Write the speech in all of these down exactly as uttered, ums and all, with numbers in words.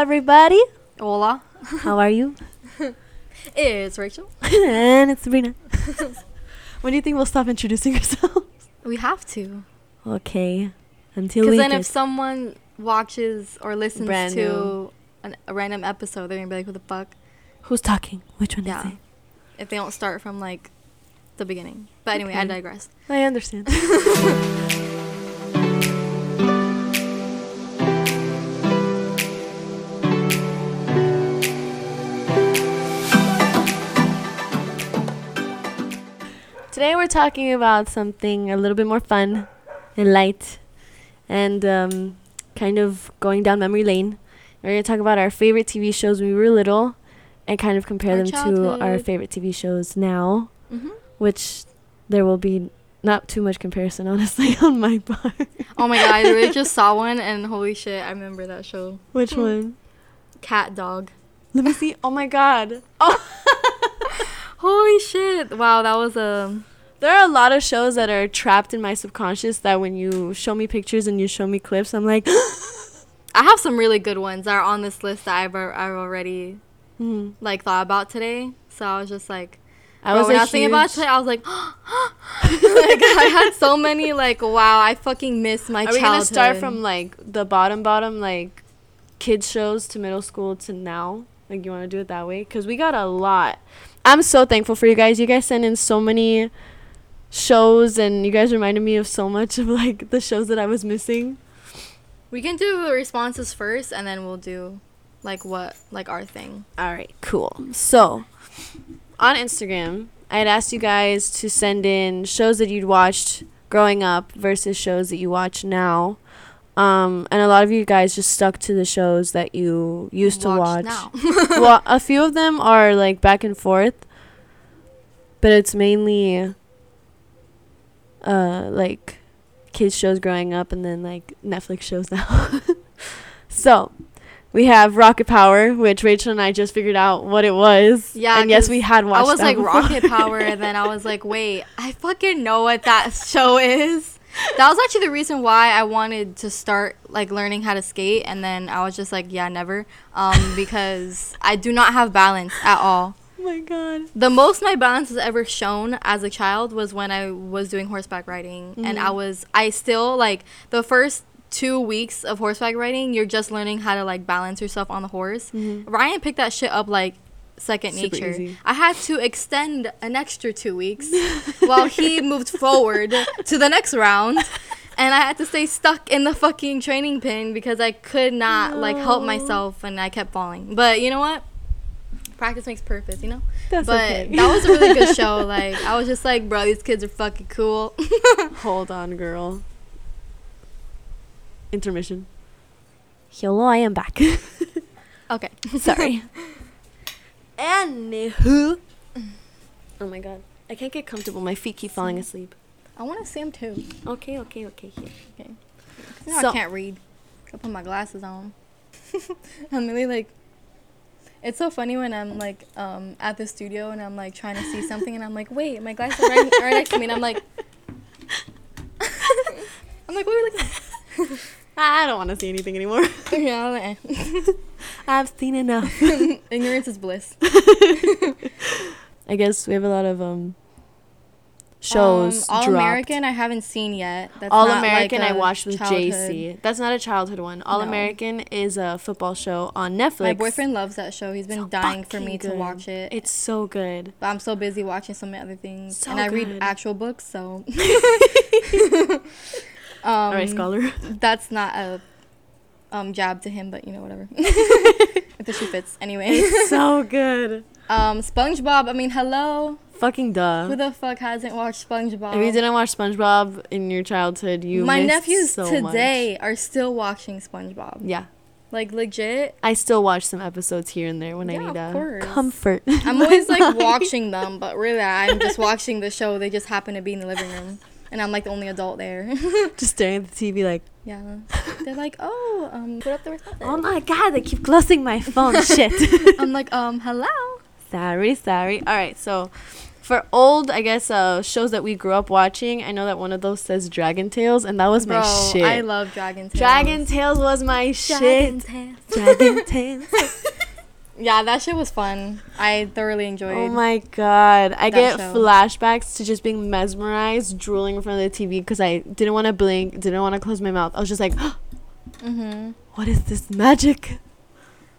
everybody. Hola. How are you? It's Rachel. And it's Sabrina. When do you think we'll stop introducing ourselves? We have to. Okay. Until we. Because then if someone watches or listens Brand to an, a random episode, they're going to be like, who the fuck? Who's talking? Which one yeah. is it? If they don't start from, like, the beginning. But anyway, okay. I digress. I understand. Today we're talking about something a little bit more fun and light and um, kind of going down memory lane. We're going to talk about our favorite T V shows when we were little and kind of compare our them childhood. to our favorite T V shows now, mm-hmm. which there will be not too much comparison, honestly, on my part. Oh my god, I really just saw one and holy shit, I remember that show. Which mm. one? Cat Dog. Let me see. Oh my god. Oh. Holy shit. Wow, that was a... There are a lot of shows that are trapped in my subconscious that when you show me pictures and you show me clips, I'm like... I have some really good ones that are on this list that I've, I've already, mm. like, thought about today. So I was just like... I was, when I was thinking about it today, I was like... like, I had so many, like, wow, I fucking miss my are childhood. Are we going to start from, like, the bottom, bottom, like, kids shows to middle school to now? Like, you want to do it that way? Because we got a lot... I'm so thankful for you guys. You guys sent in so many shows, and you guys reminded me of so much of, like, the shows that I was missing. We can do the responses first, and then we'll do, like, what, like, our thing. All right, cool. So, on Instagram, I had asked you guys to send in shows that you'd watched growing up versus shows that you watch now. Um, and a lot of you guys just stuck to the shows that you used to watch. Now. Well, a few of them are, like, back and forth. But it's mainly, uh, like, kids' shows growing up and then, like, Netflix shows now. So, we have Rocket Power, which Rachel and I just figured out what it was. Yeah. And, yes, we had watched that I was, like, before. Rocket Power, and then I was like, wait, I fucking know what that show is. That was actually the reason why I wanted to start, like, learning how to skate, and then I was just like, yeah, never, um, because I do not have balance at all. Oh, my God. The most my balance has ever shown as a child was when I was doing horseback riding, mm-hmm. and I was, I still, like, the first two weeks of horseback riding, you're just learning how to, like, balance yourself on the horse. Mm-hmm. Ryan picked that shit up, like, second Super nature. Easy. I had to extend an extra two weeks while he moved forward to the next round, and I had to stay stuck in the fucking training pin because I could not no. like help myself, and I kept falling. But you know what? Practice makes perfect, you know? That's but okay. That was a really good show. Like, I was just like, bro, these kids are fucking cool. Hold on, girl. Intermission. Hello, I am back. Okay. Sorry. Anywho. Oh my god. I can't get comfortable. My feet keep falling asleep. I want to see them too. Okay, okay, okay. Here. Okay. Now so. I can't read. I put my glasses on. I'm really like... It's so funny when I'm like um, at the studio and I'm like trying to see something and I'm like, wait, my glasses are right, right next to me. And I'm like... I'm like, what are we looking at? I don't want to see anything anymore. Yeah, I've seen enough. Ignorance is bliss. I guess we have a lot of um shows. Um, All dropped. American, I haven't seen yet. That's All not American, like I watched with childhood. J C. That's not a childhood one. All no. American is a football show on Netflix. My boyfriend loves that show. He's been so dying for me good. to watch it. It's so good. But I'm so busy watching so many other things, so and I good. read actual books, so. Um, All right, scholar. That's not a um, jab to him, but you know, whatever. If the shoe fits, anyway. It's so good. Um, SpongeBob. I mean, hello. Fucking duh. Who the fuck hasn't watched SpongeBob? If you didn't watch SpongeBob in your childhood, you my missed nephews so today much. Are still watching SpongeBob. Yeah. Like, legit. I still watch some episodes here and there when yeah, I need a course. comfort. I'm always like watching them, but really, I'm just watching the show. They just happen to be in the living room. And I'm, like, the only adult there. Just staring at the T V, like... Yeah. They're like, oh, um, put up the responses. Oh, my God, they keep closing my phone. Shit. I'm like, um, hello? Sorry, sorry. All right, so for old, I guess, uh, shows that we grew up watching, I know that one of those says Dragon Tales, and that was Bro, my shit. I love Dragon Tales. Dragon Tales was my Dragon shit. Tales. Dragon Tales. Yeah, that shit was fun. I thoroughly enjoyed it. Oh my god. I get show. flashbacks to just being mesmerized, drooling in front of the T V because I didn't want to blink, didn't want to close my mouth. I was just like, mm-hmm. What is this magic?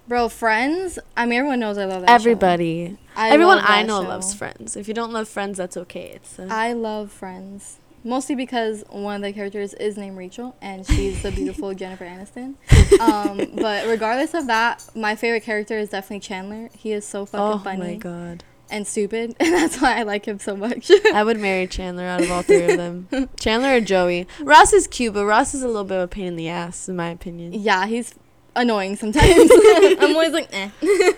Bro, Friends? I mean, everyone knows I love that Everybody. show. I everyone love that I know show. loves Friends. If you don't love Friends, that's okay. It's a- I love Friends. Mostly because one of the characters is named Rachel, and she's the beautiful Jennifer Aniston. Um, but regardless of that, my favorite character is definitely Chandler. He is so fucking oh funny. Oh, my God. And stupid, and that's why I like him so much. I would marry Chandler out of all three of them. Chandler or Joey. Ross is cute, but Ross is a little bit of a pain in the ass, in my opinion. Yeah, he's annoying sometimes. I'm always like, eh.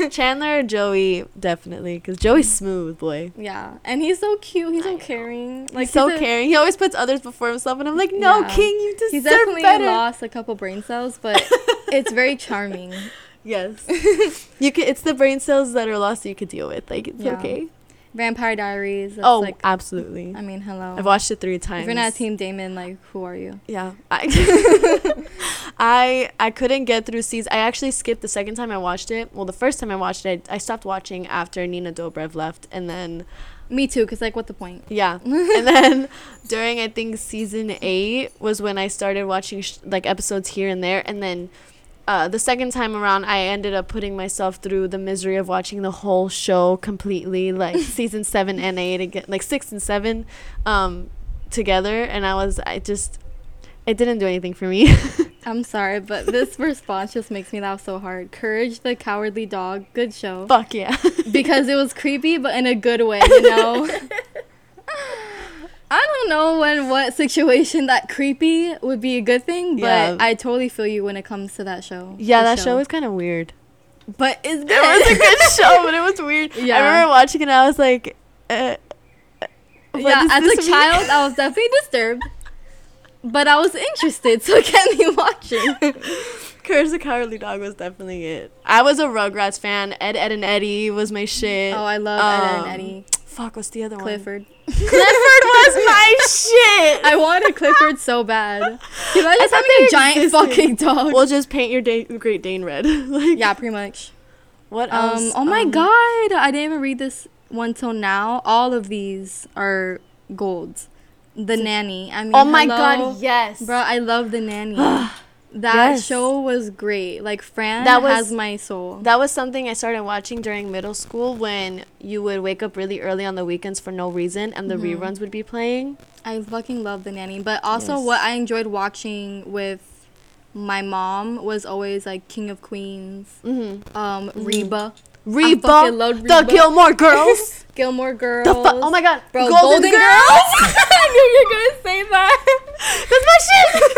Chandler or Joey, definitely, because Joey's smooth, boy. Yeah, and he's so cute. He's so caring. Like, he's so he's a, caring. He always puts others before himself, and I'm like, no, yeah. King, you deserve better. He's definitely better. Lost a couple brain cells, but it's very charming. Yes. you can, It's the brain cells that are lost that you could deal with. Like, it's yeah. okay. Vampire Diaries. That's oh, like, absolutely. I mean, hello. I've watched it three times. If you're not Team Damon, like, who are you? Yeah. I I, I couldn't get through season. I actually skipped the second time I watched it. Well, the first time I watched it, I, I stopped watching after Nina Dobrev left. And then... Me too, because, like, what the point? Yeah. And then during, I think, season eight was when I started watching, sh- like, episodes here and there. And then... Uh, the second time around, I ended up putting myself through the misery of watching the whole show completely, like season seven and eight, again, like six and seven, um, together. And I was, I just, it didn't do anything for me. I'm sorry, but this response just makes me laugh so hard. Courage the Cowardly Dog, good show. Fuck yeah. Because it was creepy, but in a good way, you know? I don't know when what situation that creepy would be a good thing, but yeah. I totally feel you when it comes to that show. Yeah, that show, show was kind of weird. But it's good. It was a good show, but it was weird. Yeah. I remember watching it and I was like, uh, yeah, as a mean? child, I was definitely disturbed. But I was interested, so kept me watching. Curse the Cowardly Dog was definitely it. I was a Rugrats fan. Ed, Ed, and Eddy was my shit. Oh, I love um, Ed, Ed, and Eddy. Fuck, what's the other Clifford. one? Clifford. Clifford was my shit. I wanted Clifford so bad. Dude, I just I having a giant existed. fucking dog. We'll just paint your da- Great Dane red. Like, yeah, pretty much. What um, else? Oh my um, god, I didn't even read this one till now. All of these are golds. The Nanny. I mean, oh my hello. god, yes, bro. I love The Nanny. That yes. show was great. Like, Fran that was, has my soul. That was something I started watching during middle school when you would wake up really early on the weekends for no reason and the mm-hmm. reruns would be playing. I fucking love The Nanny. But also yes. what I enjoyed watching with my mom was always, like, King of Queens, mm-hmm. um, mm-hmm. Reba. Reba, I fucking love Reba. The Gilmore Girls. Gilmore Girls. The fu- oh my god. Bro, Golden, Golden Girls. I knew you were going to say that. That's my shit.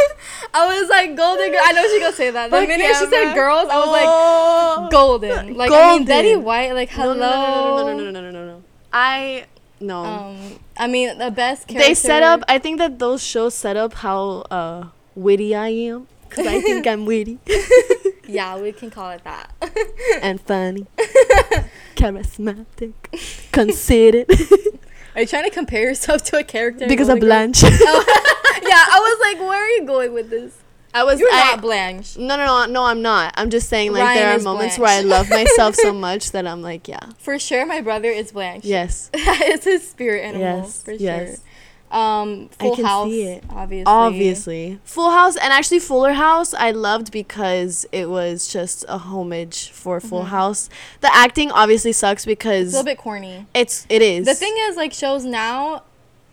I was like, Golden Girls. I know she's going to say that. The minute yeah, she said man. girls, I was oh. like, Golden. Like, Golden. I mean, Betty White, like, hello. No, no, no, no, no, no, no, no, no. I, no. Um, I mean, the best character. They set up, I think that those shows set up how uh, witty I am. Because I think I'm witty. Yeah, we can call it that. And funny. Charismatic. Considered. Are you trying to compare yourself to a character? Because of Blanche. Oh, yeah, I was like, where are you going with this? I was You're I, not Blanche. No, no, no, no, I'm not. I'm just saying, like, Ryan there are moments Blanche. where I love myself so much that I'm like, yeah. For sure, my brother is Blanche. Yes. It's his spirit animal, yes, for sure. Yes. Um, Full I can House, see it. obviously. Obviously. Full House, and actually Fuller House, I loved because it was just a homage for Full mm-hmm. House. The acting obviously sucks because... It's a little bit corny. It's, it is. The thing is, like, shows now...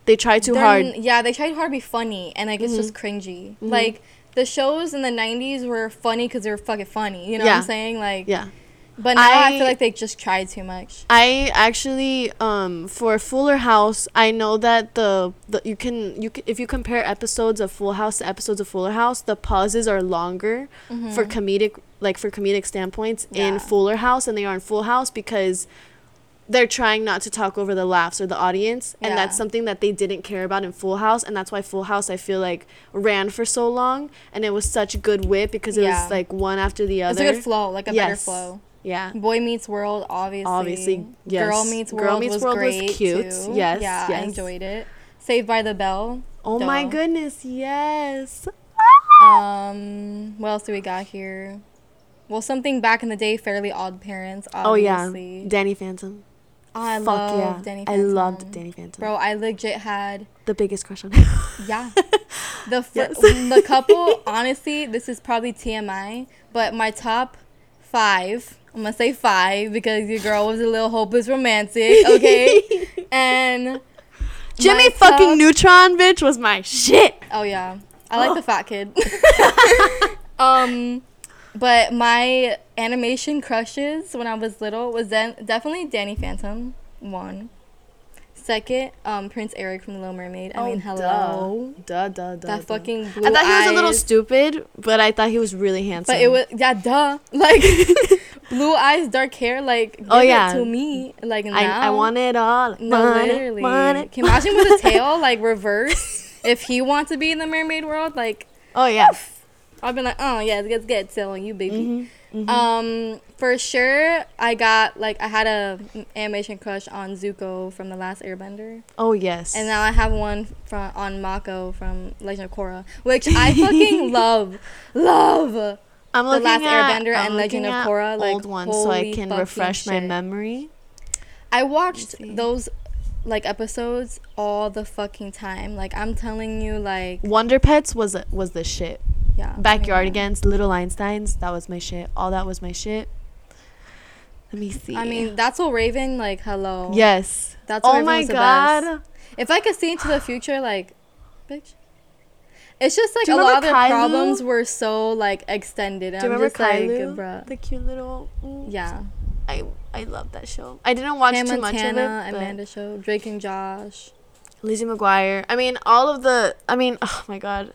They try too hard. Yeah, they try too hard to be funny, and, like, mm-hmm. it's just cringy. Mm-hmm. Like, the shows in the nineties were funny because they were fucking funny. You know yeah. what I'm saying? Like, yeah. But now I, I feel like they just tried too much. I actually, um, for Fuller House, I know that the, the you can you can, if you compare episodes of Full House to episodes of Fuller House, the pauses are longer mm-hmm. for comedic like for comedic standpoints yeah. in Fuller House than they are in Full House because they're trying not to talk over the laughs or the audience, and yeah. that's something that they didn't care about in Full House, and that's why Full House, I feel like, ran for so long, and it was such good wit because it yeah. was like one after the other. It's a good flow, like a yes. better flow. Yeah. Boy Meets World, obviously. Obviously, yes. Girl Meets World Girl Meets was World great was cute. Too. Yes, yeah, yes. I enjoyed it. Saved by the Bell. Oh Duh. my goodness, yes. Um, what else do we got here? Well, something back in the day, Fairly OddParents, obviously. Oh yeah, Danny Phantom. Oh, I love yeah. Danny Phantom. I loved Danny Phantom. Bro, I legit had the biggest crush on him. Yeah. The fr- yes. the couple, honestly, this is probably T M I, but my top five, I'm going to say five because your girl was a little hopeless romantic, okay? And Jimmy top, fucking Neutron, bitch, was my shit. Oh, yeah. I like oh. the fat kid. um, But my animation crushes when I was little was then definitely Danny Phantom, one. Second, um, Prince Eric from The Little Mermaid. I oh, mean, hello. Duh, duh, duh, duh. That duh. fucking blue I thought he was eyes. a little stupid, but I thought he was really handsome. But it was, yeah, duh. Like, blue eyes, dark hair, like, give oh, yeah. it to me. Like, now. I, I want it all. No, want literally. It, want it. Can you imagine with a tail, like, reverse? If he wants to be in the mermaid world, like, oh, yeah. I've been like, oh, yeah, let's get tail on you, baby. Mm-hmm. Mm-hmm. Um, for sure, I got, like, I had a animation crush on Zuko from The Last Airbender. Oh, yes. And now I have one from, on Mako from Legend of Korra, which I fucking love, love. I'm looking The Last at, Airbender I'm and Legend of Korra. Like, old ones so I can refresh shit. my memory. I watched those, like, episodes all the fucking time. Like, I'm telling you, like... Wonder Pets was was the shit. Yeah, Backyardigans, I mean, Little Einsteins, that was my shit. All that was my shit. Let me see. I mean, that's what Raven, like, hello. Yes. That's what oh Raven my was god. The best. If I could see into the future, like, bitch. It's just like a lot of their Kylo? problems were so, like, extended. And do you I'm remember Kylo? Like, the cute little. Oops. Yeah. I I love that show. I didn't watch Hannah too much Montana, of it. But Amanda show, Drake and Josh, Lizzie McGuire. I mean, all of the. I mean, oh my god.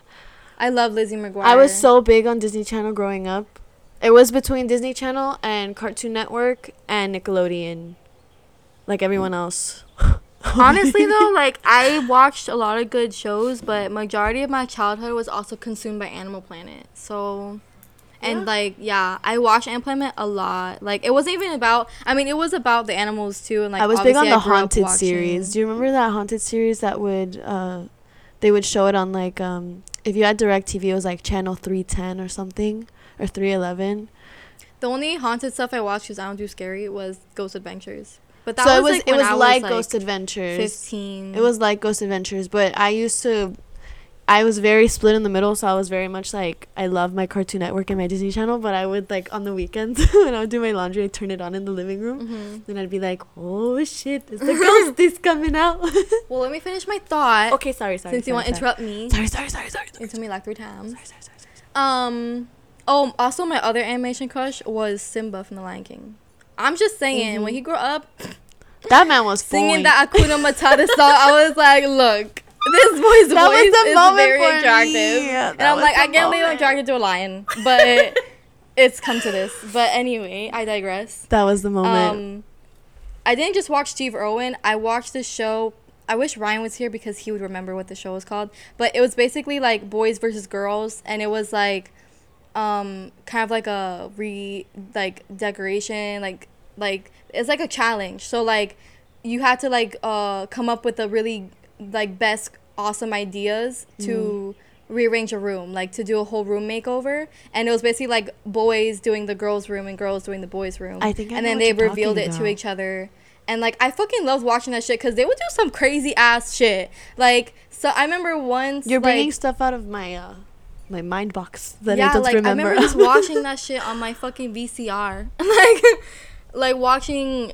I love Lizzie McGuire. I was so big on Disney Channel growing up. It was between Disney Channel and Cartoon Network and Nickelodeon, like everyone else. Honestly, though, like, I watched a lot of good shows, but majority of my childhood was also consumed by Animal Planet. So, and, yeah. like, yeah, I watched Animal Planet a lot. Like, it wasn't even about, I mean, it was about the animals, too. And like I was big on I the Haunted series. Do you remember that Haunted series that would, uh, they would show it on, like, um... if you had DirecTV, it was like channel three ten or something, or three eleven. The only haunted stuff I watched because I don't do scary was Ghost Adventures. But that so was, it was like it when was I like was Ghost like Adventures. fifteen. It was like Ghost Adventures, but I used to, I was very split in the middle, so I was very much like I love my Cartoon Network and my Disney Channel, but I would like on the weekends when I would do my laundry, I'd turn it on in the living room, mm-hmm. and I'd be like, oh shit, is the ghost is coming out. Well, let me finish my thought. Okay, sorry, sorry. Since sorry, you want to interrupt me. Sorry, sorry, sorry, sorry. You told me like three times. Sorry, sorry, sorry, sorry, sorry. Um. Oh, also my other animation crush was Simba from The Lion King. I'm just saying, mm-hmm. when he grew up, that man was singing that Hakuna Matata song. I was like, look. This boy's that voice was the is moment very for attractive. Me. Yeah, and I'm like, I can't believe I'm attracted to a lion. But it's come to this. But anyway, I digress. That was the moment. Um, I didn't just watch Steve Irwin. I watched this show. I wish Ryan was here because he would remember what the show was called. But it was basically like boys versus girls. And it was like um, kind of like a re like decoration. Like, like it's like a challenge. So like you had to like uh, come up with a really... like best awesome ideas to mm. rearrange a room, like to do a whole room makeover, and it was basically like boys doing the girls' room and girls doing the boys' room. I think, I and then they revealed it about. to each other, and like I fucking loved watching that shit because they would do some crazy ass shit. Like so, I remember once you're like, bringing stuff out of my uh, my mind box that yeah, I don't like, remember. I remember just watching that shit on my fucking V C R, like like watching.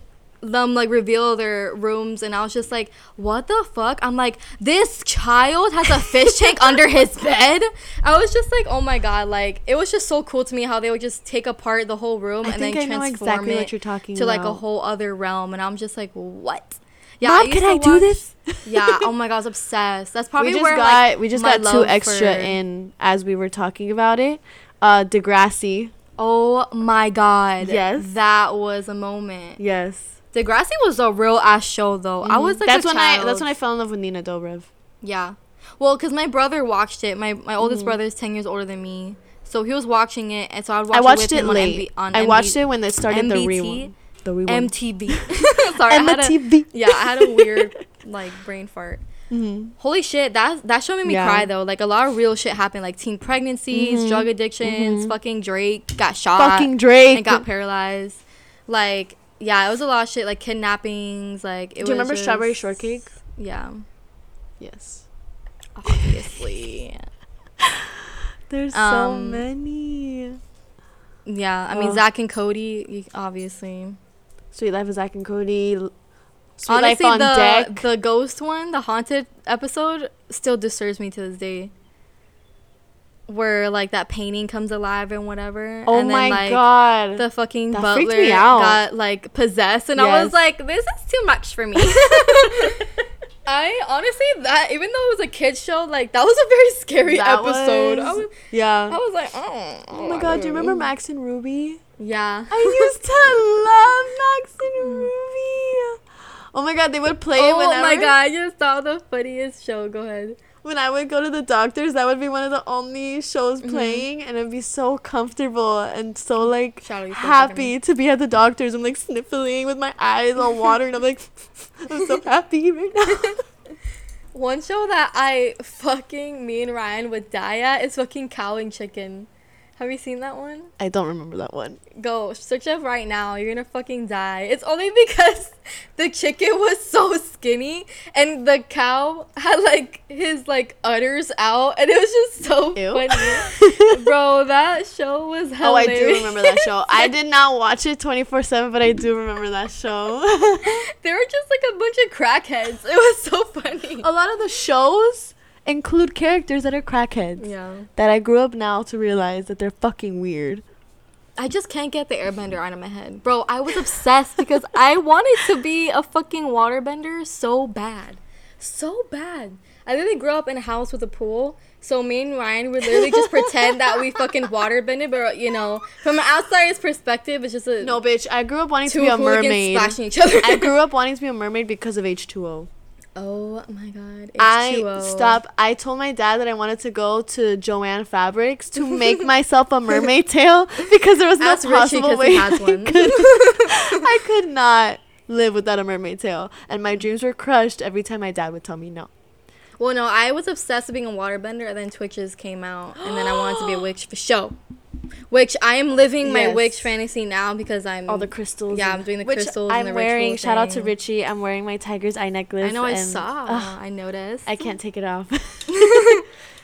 them like reveal their rooms, and I was just like, what the fuck? I'm like, this child has a fish tank under his bed. I was just like, oh my god, like it was just so cool to me how they would just take apart the whole room I and then I transform know exactly it what you're talking to about. Like a whole other realm, and I'm just like, what? Yeah, Mom, can I watch, do this? Yeah, oh my god, I was obsessed. That's probably we just where got, like, we just got two extra for, in as we were talking about it. Uh, Degrassi. Oh my god. Yes, that was a moment. Yes. Degrassi was a real ass show though. Mm-hmm. I was like that's a when child. I that's when I fell in love with Nina Dobrev. Yeah, well, cause my brother watched it. My my mm-hmm. oldest brother is ten years older than me, So he was watching it, and so I would watch I watched it, with it him late. On, MB- on I M B- watched it when they started M B T, the rewind. The rewind. M T V. Sorry, M T V. I had a, yeah, I had a weird like brain fart. Mm-hmm. Holy shit, that that show made me yeah. cry though. Like a lot of real shit happened, like teen pregnancies, mm-hmm. drug addictions, mm-hmm. fucking Drake got shot, fucking Drake and got paralyzed. Like yeah, it was a lot of shit, like kidnappings. Like it. Do was you remember just, Strawberry Shortcake? Yeah. Yes. Obviously. There's um, so many. Yeah, I mean oh. Zach and Cody, obviously. Sweet Life of Zach and Cody. Sweet Honestly, Life on the, Deck. The ghost one, the haunted episode, still disturbs me to this day. Where, like, that painting comes alive and whatever. Oh, and then, my like, God. The fucking that butler freaked me out. Got, like, possessed. And yes. I was like, this is too much for me. I honestly, that, even though it was a kid's show, like, that was a very scary that episode. Was, I was, yeah. I was like, oh. Oh, my God. Do you remember Max and Ruby? Yeah. I used to love Max and Ruby. Oh my God, they would play oh, whenever. Oh my God, you saw the funniest show. Go ahead. When I would go to the doctors, that would be one of the only shows mm-hmm. playing, and it'd be so comfortable and so like happy to be at the doctors. I'm like sniffling with my eyes all watery, and I'm like, I'm so happy right now. One show that I fucking me and Ryan would die at is fucking Cow and Chicken. Have you seen that one? I don't remember that one. Go search up right now. You're gonna fucking die. It's only because the chicken was so skinny and the cow had like his like udders out, and it was just so Ew. funny. Bro, that show was hilarious. Oh, I do remember that show. I did not watch it twenty-four seven, but I do remember that show. They were just like a bunch of crackheads. It was so funny. A lot of the shows include characters that are crackheads. Yeah. That I grew up now to realize that they're fucking weird. I just can't get the airbender out of my head. Bro, I was obsessed because I wanted to be a fucking waterbender so bad. So bad. I literally grew up in a house with a pool. So me and Ryan would literally just pretend that we fucking waterbended. But, you know, from an outsider's perspective, it's just a... No, bitch. I grew up wanting to be a mermaid. Splashing each other. I grew up wanting to be a mermaid because of H two O. Oh my God. H two O. I stop. I told my dad that I wanted to go to Joanne Fabrics to make myself a mermaid tail because there was no Ask possible Richie, way has I, one. Could, I could not live without a mermaid tail, and my dreams were crushed every time my dad would tell me no. Well, no, I was obsessed with being a waterbender, and then Twitches came out, and then I wanted to be a witch for show. Which I am living my yes. witch fantasy now because I'm all the crystals. Yeah, I'm doing the crystals. I'm and the wearing. Shout out to Richie. I'm wearing my tiger's eye necklace. I know. And, I saw. Uh, I noticed. I can't take it off.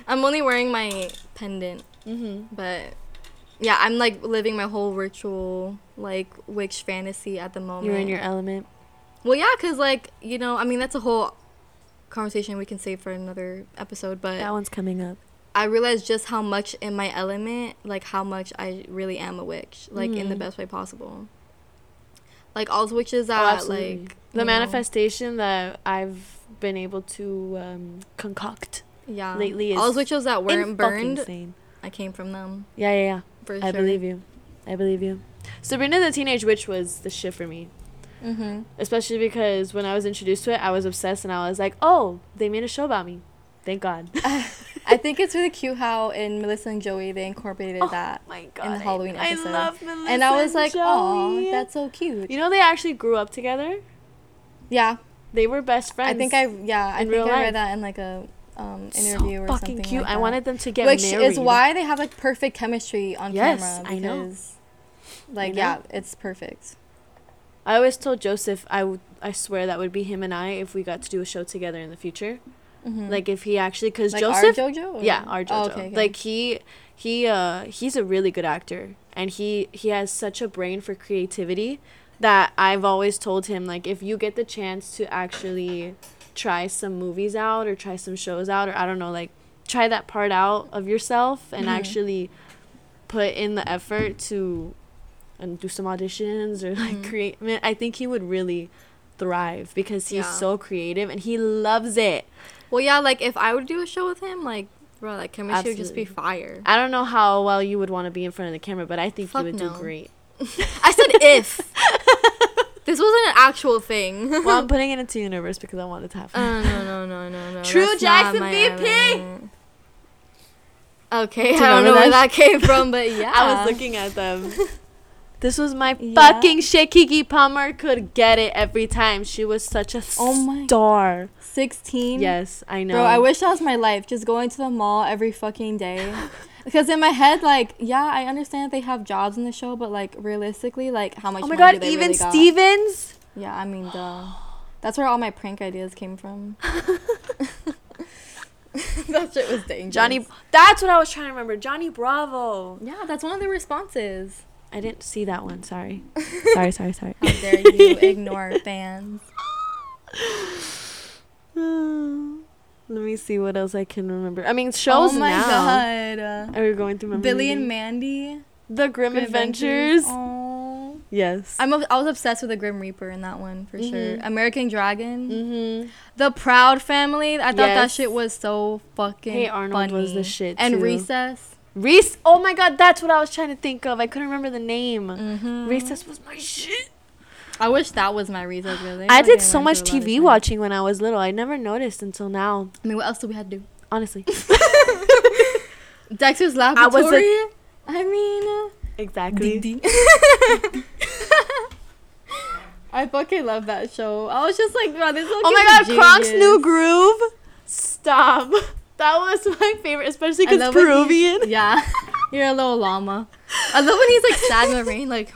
I'm only wearing my pendant. Mm-hmm. But yeah, I'm like living my whole ritual like witch fantasy at the moment. You're in your element. Well, yeah, because like you know, I mean, that's a whole conversation we can save for another episode. But that one's coming up. I realized just how much in my element, like how much I really am a witch, like mm. in the best way possible. Like all the witches that, oh, like the manifestation know, that I've been able to um, concoct, yeah, lately. Is all the witches that weren't burned, insane. I came from them. Yeah, yeah, yeah. For I sure. believe you. I believe you. Sabrina the Teenage Witch was the shit for me. Mm-hmm. Especially because when I was introduced to it, I was obsessed, and I was like, oh, they made a show about me. Thank God. I think it's really cute how in Melissa and Joey they incorporated oh, that my God, in the Halloween I, episode. I love Melissa and I was like, oh, that's so cute. You know, they actually grew up together. Yeah, they were best friends. I think I yeah, I think I read life. That in like a um, interview so or something. So fucking cute. Like I wanted them to get Which married. Which is why they have like perfect chemistry on yes, camera. Yes, I know. Like I know. yeah, it's perfect. I always told Joseph I would. I swear that would be him and I if we got to do a show together in the future. Mm-hmm. Like if he actually, because like Joseph, our Jojo or? yeah, our Jojo, oh, okay, okay. like he, he, uh, he's a really good actor, and he he has such a brain for creativity that I've always told him, like, if you get the chance to actually try some movies out or try some shows out, or I don't know, like try that part out of yourself and mm-hmm. actually put in the effort to and do some auditions or like mm-hmm. create. I mean, I think he would really thrive because he's yeah. so creative and he loves it. Well, yeah, like, if I would do a show with him, like, bro, like, chemistry would just be fire. I don't know how well you would want to be in front of the camera, but I think Fuck you would no. do great. I said if. This wasn't an actual thing. Well, I'm putting it into the universe because I want it to happen. Uh, no, no, no, no, no. True Jackson V P! Okay, do I don't know where that came from, but yeah. I was looking at them. This was my yeah. fucking shit. Keke Palmer could get it every time. She was such a oh my star. sixteen? Yes, I know. Bro, I wish that was my life. Just going to the mall every fucking day. Because in my head, like, yeah, I understand that they have jobs in the show, but, like, realistically, like, how much money do they really got? Oh, my God, even Stevens? Yeah, I mean, duh. That's where all my prank ideas came from. That shit was dangerous. Johnny, that's what I was trying to remember. Johnny Bravo. Yeah, that's one of the responses. I didn't see that one. Sorry. Sorry, sorry, sorry. How dare you ignore fans. Let me see what else I can remember. I mean, shows now. Oh, my now. God. Are we going through memory? Billy and Mandy. The Grim, Grim Adventures. Adventures. Yes. I'm a, I was obsessed with the Grim Reaper in that one, for mm-hmm. sure. American Dragon. Mm-hmm. The Proud Family. I thought yes. that shit was so fucking funny. Hey, Arnold funny. was the shit, too. And Recess. Reese, oh my God, that's what I was trying to think of. I couldn't remember the name. Mm-hmm. Recess was my shit. I wish that was my Recess, really. I, I did so much T V watching when I was little. I never noticed until now. I mean, what else did we have to do? Honestly. Dexter's Laboratory. I, was a- I mean. Exactly. Ding, ding. I fucking love that show. I was just like, wow, this looks Oh my God, Kronk's New Groove. Stop. That was my favorite, especially because Peruvian. Yeah. You're a little llama. I love when he's like sad in the rain, like.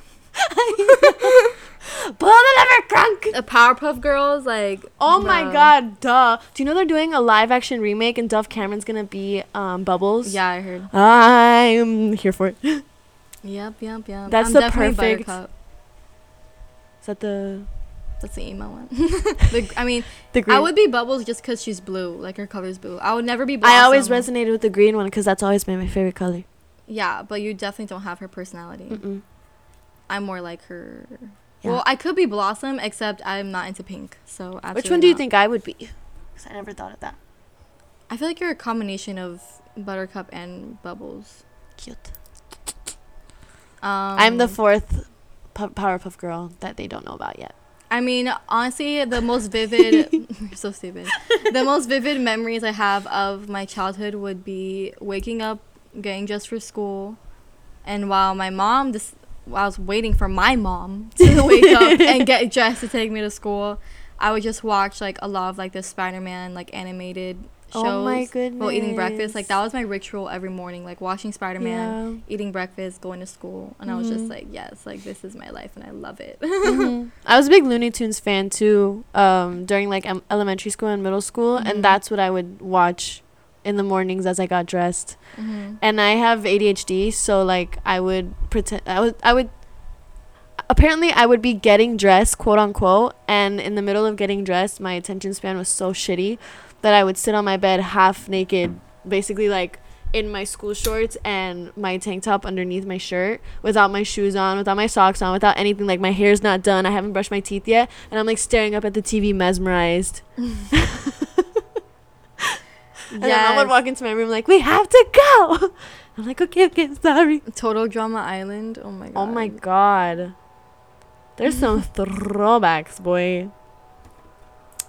Pull the lever, Kronk! The Powerpuff Girls, like. Oh no. My God, duh. Do you know they're doing a live action remake and Duff Cameron's gonna be um, Bubbles? Yeah, I heard. I'm here for it. Yep, yep, yep. That's I'm the perfect. Buttercup. Is that the. That's the emo one. the, I mean, the green. I would be Bubbles just because she's blue. Like, her color's blue. I would never be Blossom. I always resonated with the green one because that's always been my favorite color. Yeah, but you definitely don't have her personality. Mm-mm. I'm more like her. Yeah. Well, I could be Blossom, except I'm not into pink. So, absolutely Which one do not. you think I would be? Because I never thought of that. I feel like you're a combination of Buttercup and Bubbles. Cute. Um, I'm the fourth P- Powerpuff Girl that they don't know about yet. I mean, honestly, the most vivid, you're so stupid. The most vivid memories I have of my childhood would be waking up, getting dressed for school, and while my mom, this, while I was waiting for my mom to wake up and get dressed to take me to school, I would just watch like a lot of like the Spider-Man like animated shows. Oh my goodness! While eating breakfast, like that was my ritual every morning, like watching Spider-Man, yeah. eating breakfast, going to school, and mm-hmm. I was just like, yes, like this is my life, and I love it. Mm-hmm. I was a big Looney Tunes fan too, um, during like em- elementary school and middle school, mm-hmm. and that's what I would watch in the mornings as I got dressed. Mm-hmm. And I have A D H D, so like I would pretend I would I would. Apparently, I would be getting dressed, quote unquote, and in the middle of getting dressed, my attention span was so shitty that I would sit on my bed half naked, basically like in my school shorts and my tank top underneath my shirt, without my shoes on, without my socks on, without anything. Like, my hair's not done. I haven't brushed my teeth yet. And I'm like staring up at the T V mesmerized. And yes. my mom would walk into my room like, we have to go. I'm like, okay, okay, sorry. Total Drama Island. Oh, my God. Oh, my God. There's some throwbacks, boy.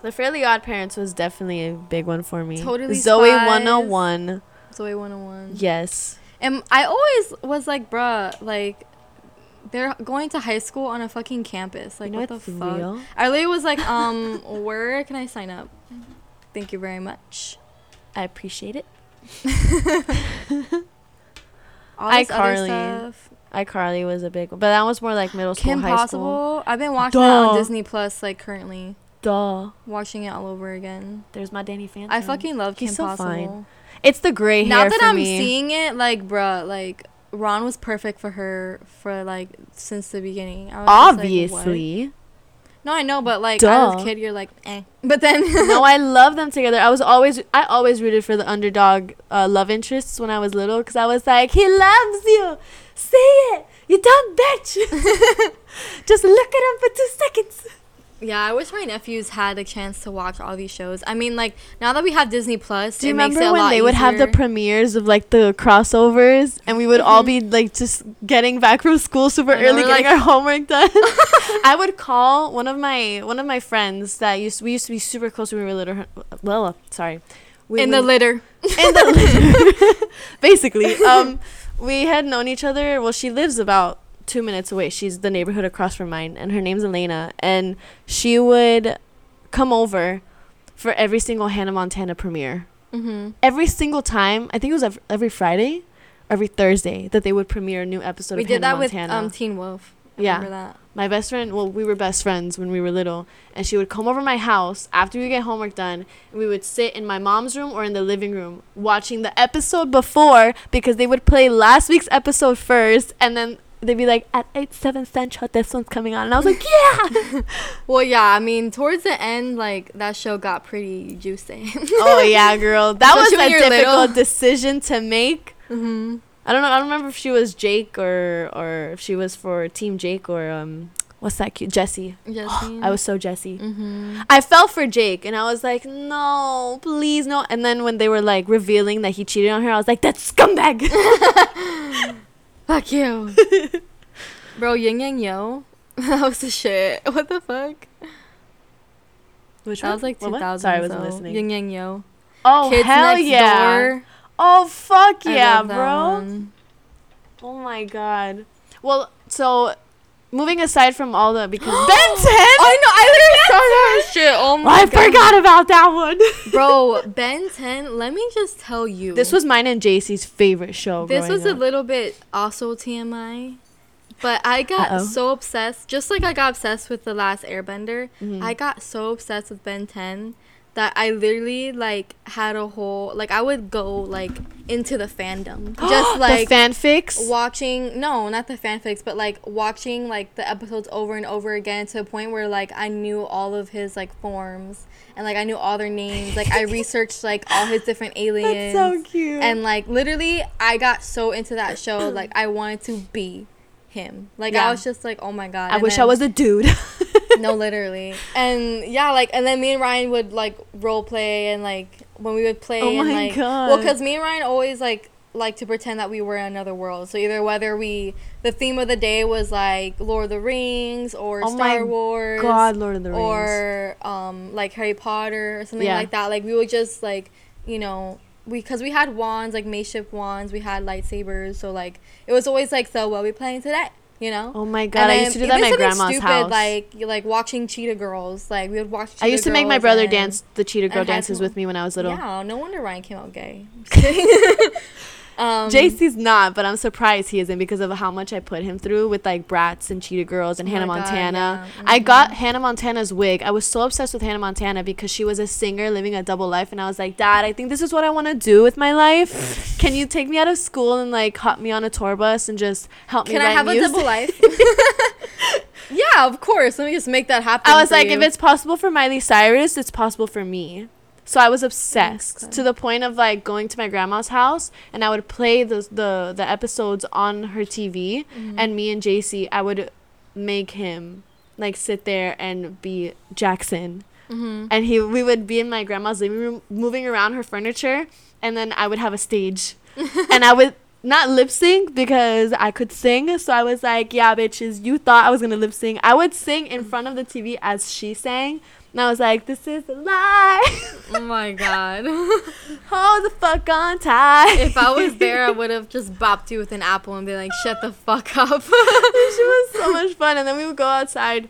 The Fairly OddParents was definitely a big one for me. Totally Zoe Spies. one oh one. Zoe one oh one. Yes. And I always was like, bruh, like, they're going to high school on a fucking campus. Like, you know what the fuck? Real? I literally was like, um, where can I sign up? Thank you very much. I appreciate it. All this iCarly. Other stuff. iCarly was a big one. But that was more like middle school, Kim high Possible. School. I've been watching Duh. that on Disney Plus, like, currently. Duh. Watching it all over again. There's my Danny Phantom. I fucking love Kim He's so Possible. Fine. It's the gray hair. Now that for I'm me. Seeing it, like, bruh, like, Ron was perfect for her for, like, since the beginning. I was Obviously. Like, no, I know, but, like, Duh. as a kid, you're like, eh. But then. No, I love them together. I was always, I always rooted for the underdog uh, love interests when I was little because I was like, he loves you. Say it. You dumb bitch. Just look at him for two seconds. Yeah, I wish my nephews had a chance to watch all these shows. I mean, like, now that we have Disney Plus, do you it remember makes it a when lot they easier. Would have the premieres of like the crossovers, and we would mm-hmm. all be like just getting back from school super and early, getting like, our homework done. I would call one of my one of my friends that used we used to be super close when we were little. Well, sorry, We in, would, the litter. in the litter. Basically. Um, we had known each other. Well, she lives about two minutes away. She's the neighborhood across from mine. And her name's Elena. And she would come over for every single Hannah Montana premiere. Mm-hmm. Every single time. I think it was every, every Friday, every Thursday that they would premiere a new episode we of Hannah Montana. We did that with um, Teen Wolf. I yeah. remember that. My best friend, well, we were best friends when we were little, and she would come over my house after we get homework done, and we would sit in my mom's room or in the living room watching the episode before, because they would play last week's episode first, and then they'd be like, at eight, seven Central, this one's coming on. And I was like, yeah! Well, yeah, I mean, towards the end, like, that show got pretty juicy. Oh, yeah, girl. That was a difficult little. decision to make. Mm-hmm. I don't know. I don't remember if she was Jake or or if she was for Team Jake or um what's that cute Jesse. Jesse. I was so Jesse. Mm-hmm. I fell for Jake and I was like, no, please, no. And then when they were like revealing that he cheated on her, I was like, that scumbag. Fuck you, bro. Yin Yang Yo. That was the shit. What the fuck? Which that one? was like two thousand. Sorry, I wasn't so. listening. Yin Yang Yo. Oh Kids hell next yeah. door. Oh, fuck yeah, bro. One. Oh, my God. Well, so, moving aside from all the... Because Ben ten! I know, I literally saw that shit. Oh, my well, God. I forgot about that one. Bro, Ben ten, let me just tell you. This was mine and J C's favorite show. This was up. a little bit also T M I. But I got Uh-oh. so obsessed. Just like I got obsessed with The Last Airbender, mm-hmm. I got so obsessed with Ben ten. That I literally, like, had a whole... Like, I would go, like, into the fandom. Just, like... The fanfics? Watching... No, not the fanfics, but, like, watching, like, the episodes over and over again to a point where, like, I knew all of his, like, forms. And, like, I knew all their names. Like, I researched, like, all his different aliens. That's so cute. And, like, literally, I got so into that show. Like, I wanted to be him. Like, yeah. I was just like, oh, my God. I and wish then, I was a dude. No, literally. And yeah, like, and then me and Ryan would like role play, and like when we would play, oh and, my like, god, well, because me and Ryan always like like to pretend that we were in another world. So either whether we the theme of the day was like Lord of the Rings or oh Star my Wars, God, Lord of the Rings, or um like Harry Potter or something yeah. like that. Like we would just like you know we because we had wands like mateship wands, we had lightsabers, so like it was always like so what are we playing today. You know? Oh my God! I used to do that at my grandma's stupid, house. Like like watching Cheetah Girls. Like we would watch. Cheetah I used to make my brother dance the Cheetah Girl dances with me when I was little. Yeah, no wonder Ryan came out gay. um, J C's not, but I'm surprised he isn't because of how much I put him through with like Bratz and Cheetah Girls and oh Hannah God, Montana. Yeah. Mm-hmm. I got Hannah Montana's wig. I was so obsessed with Hannah Montana because she was a singer living a double life, and I was like, Dad, I think this is what I want to do with my life. Can you take me out of school and like hop me on a tour bus and just help me? Can I have music? A double life? Yeah, of course. Let me just make that happen. I was like, you. If it's possible for Miley Cyrus, it's possible for me. So I was obsessed to the point of like going to my grandma's house and I would play the the, the episodes on her T V. Mm-hmm. And me and J C, I would make him like sit there and be Jackson. Mm-hmm. And he we would be in my grandma's living room moving around her furniture. And then I would have a stage. And I would not lip sync because I could sing. So I was like, yeah, bitches, you thought I was going to lip sync. I would sing in front of the T V as she sang. And I was like, this is a lie. Oh, my God. Hold the fuck on tight. If I was there, I would have just bopped you with an apple and be like, shut the fuck up. She was so much fun. And then we would go outside.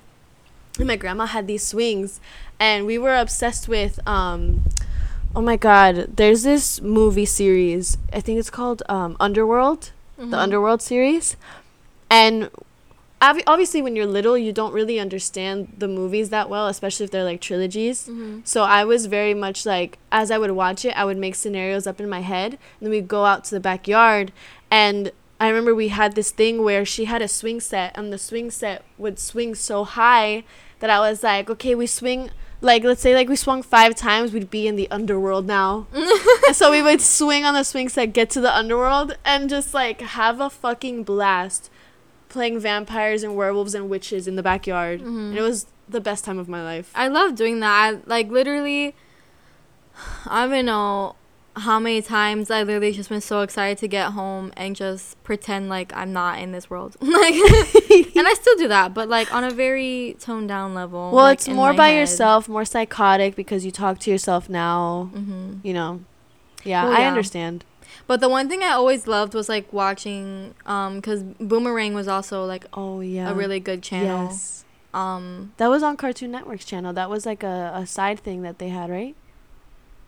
And my grandma had these swings. And we were obsessed with... um. Oh my God, there's this movie series. I think it's called um, Underworld, mm-hmm. the Underworld series. And ob- obviously when you're little, you don't really understand the movies that well, especially if they're like trilogies. Mm-hmm. So I was very much like, as I would watch it, I would make scenarios up in my head. And then we'd go out to the backyard. And I remember we had this thing where she had a swing set. And the swing set would swing so high that I was like, okay, we swing... Like, let's say, like, we swung five times, we'd be in the underworld now. So we would swing on the swing set, get to the underworld, and just, like, have a fucking blast playing vampires and werewolves and witches in the backyard. Mm-hmm. And it was the best time of my life. I love doing that. I, like, literally, I don't know. how many times I literally just been so excited to get home and just pretend like I'm not in this world. Like, and I still do that, but like on a very toned down level. Well, like, it's more by head. yourself, more psychotic because you talk to yourself now, mm-hmm. you know. Yeah, well, I yeah. understand. But the one thing I always loved was like watching, um, because Boomerang was also like oh yeah a really good channel. Yes. Um, that was on Cartoon Network's channel. That was like a, a side thing that they had, right?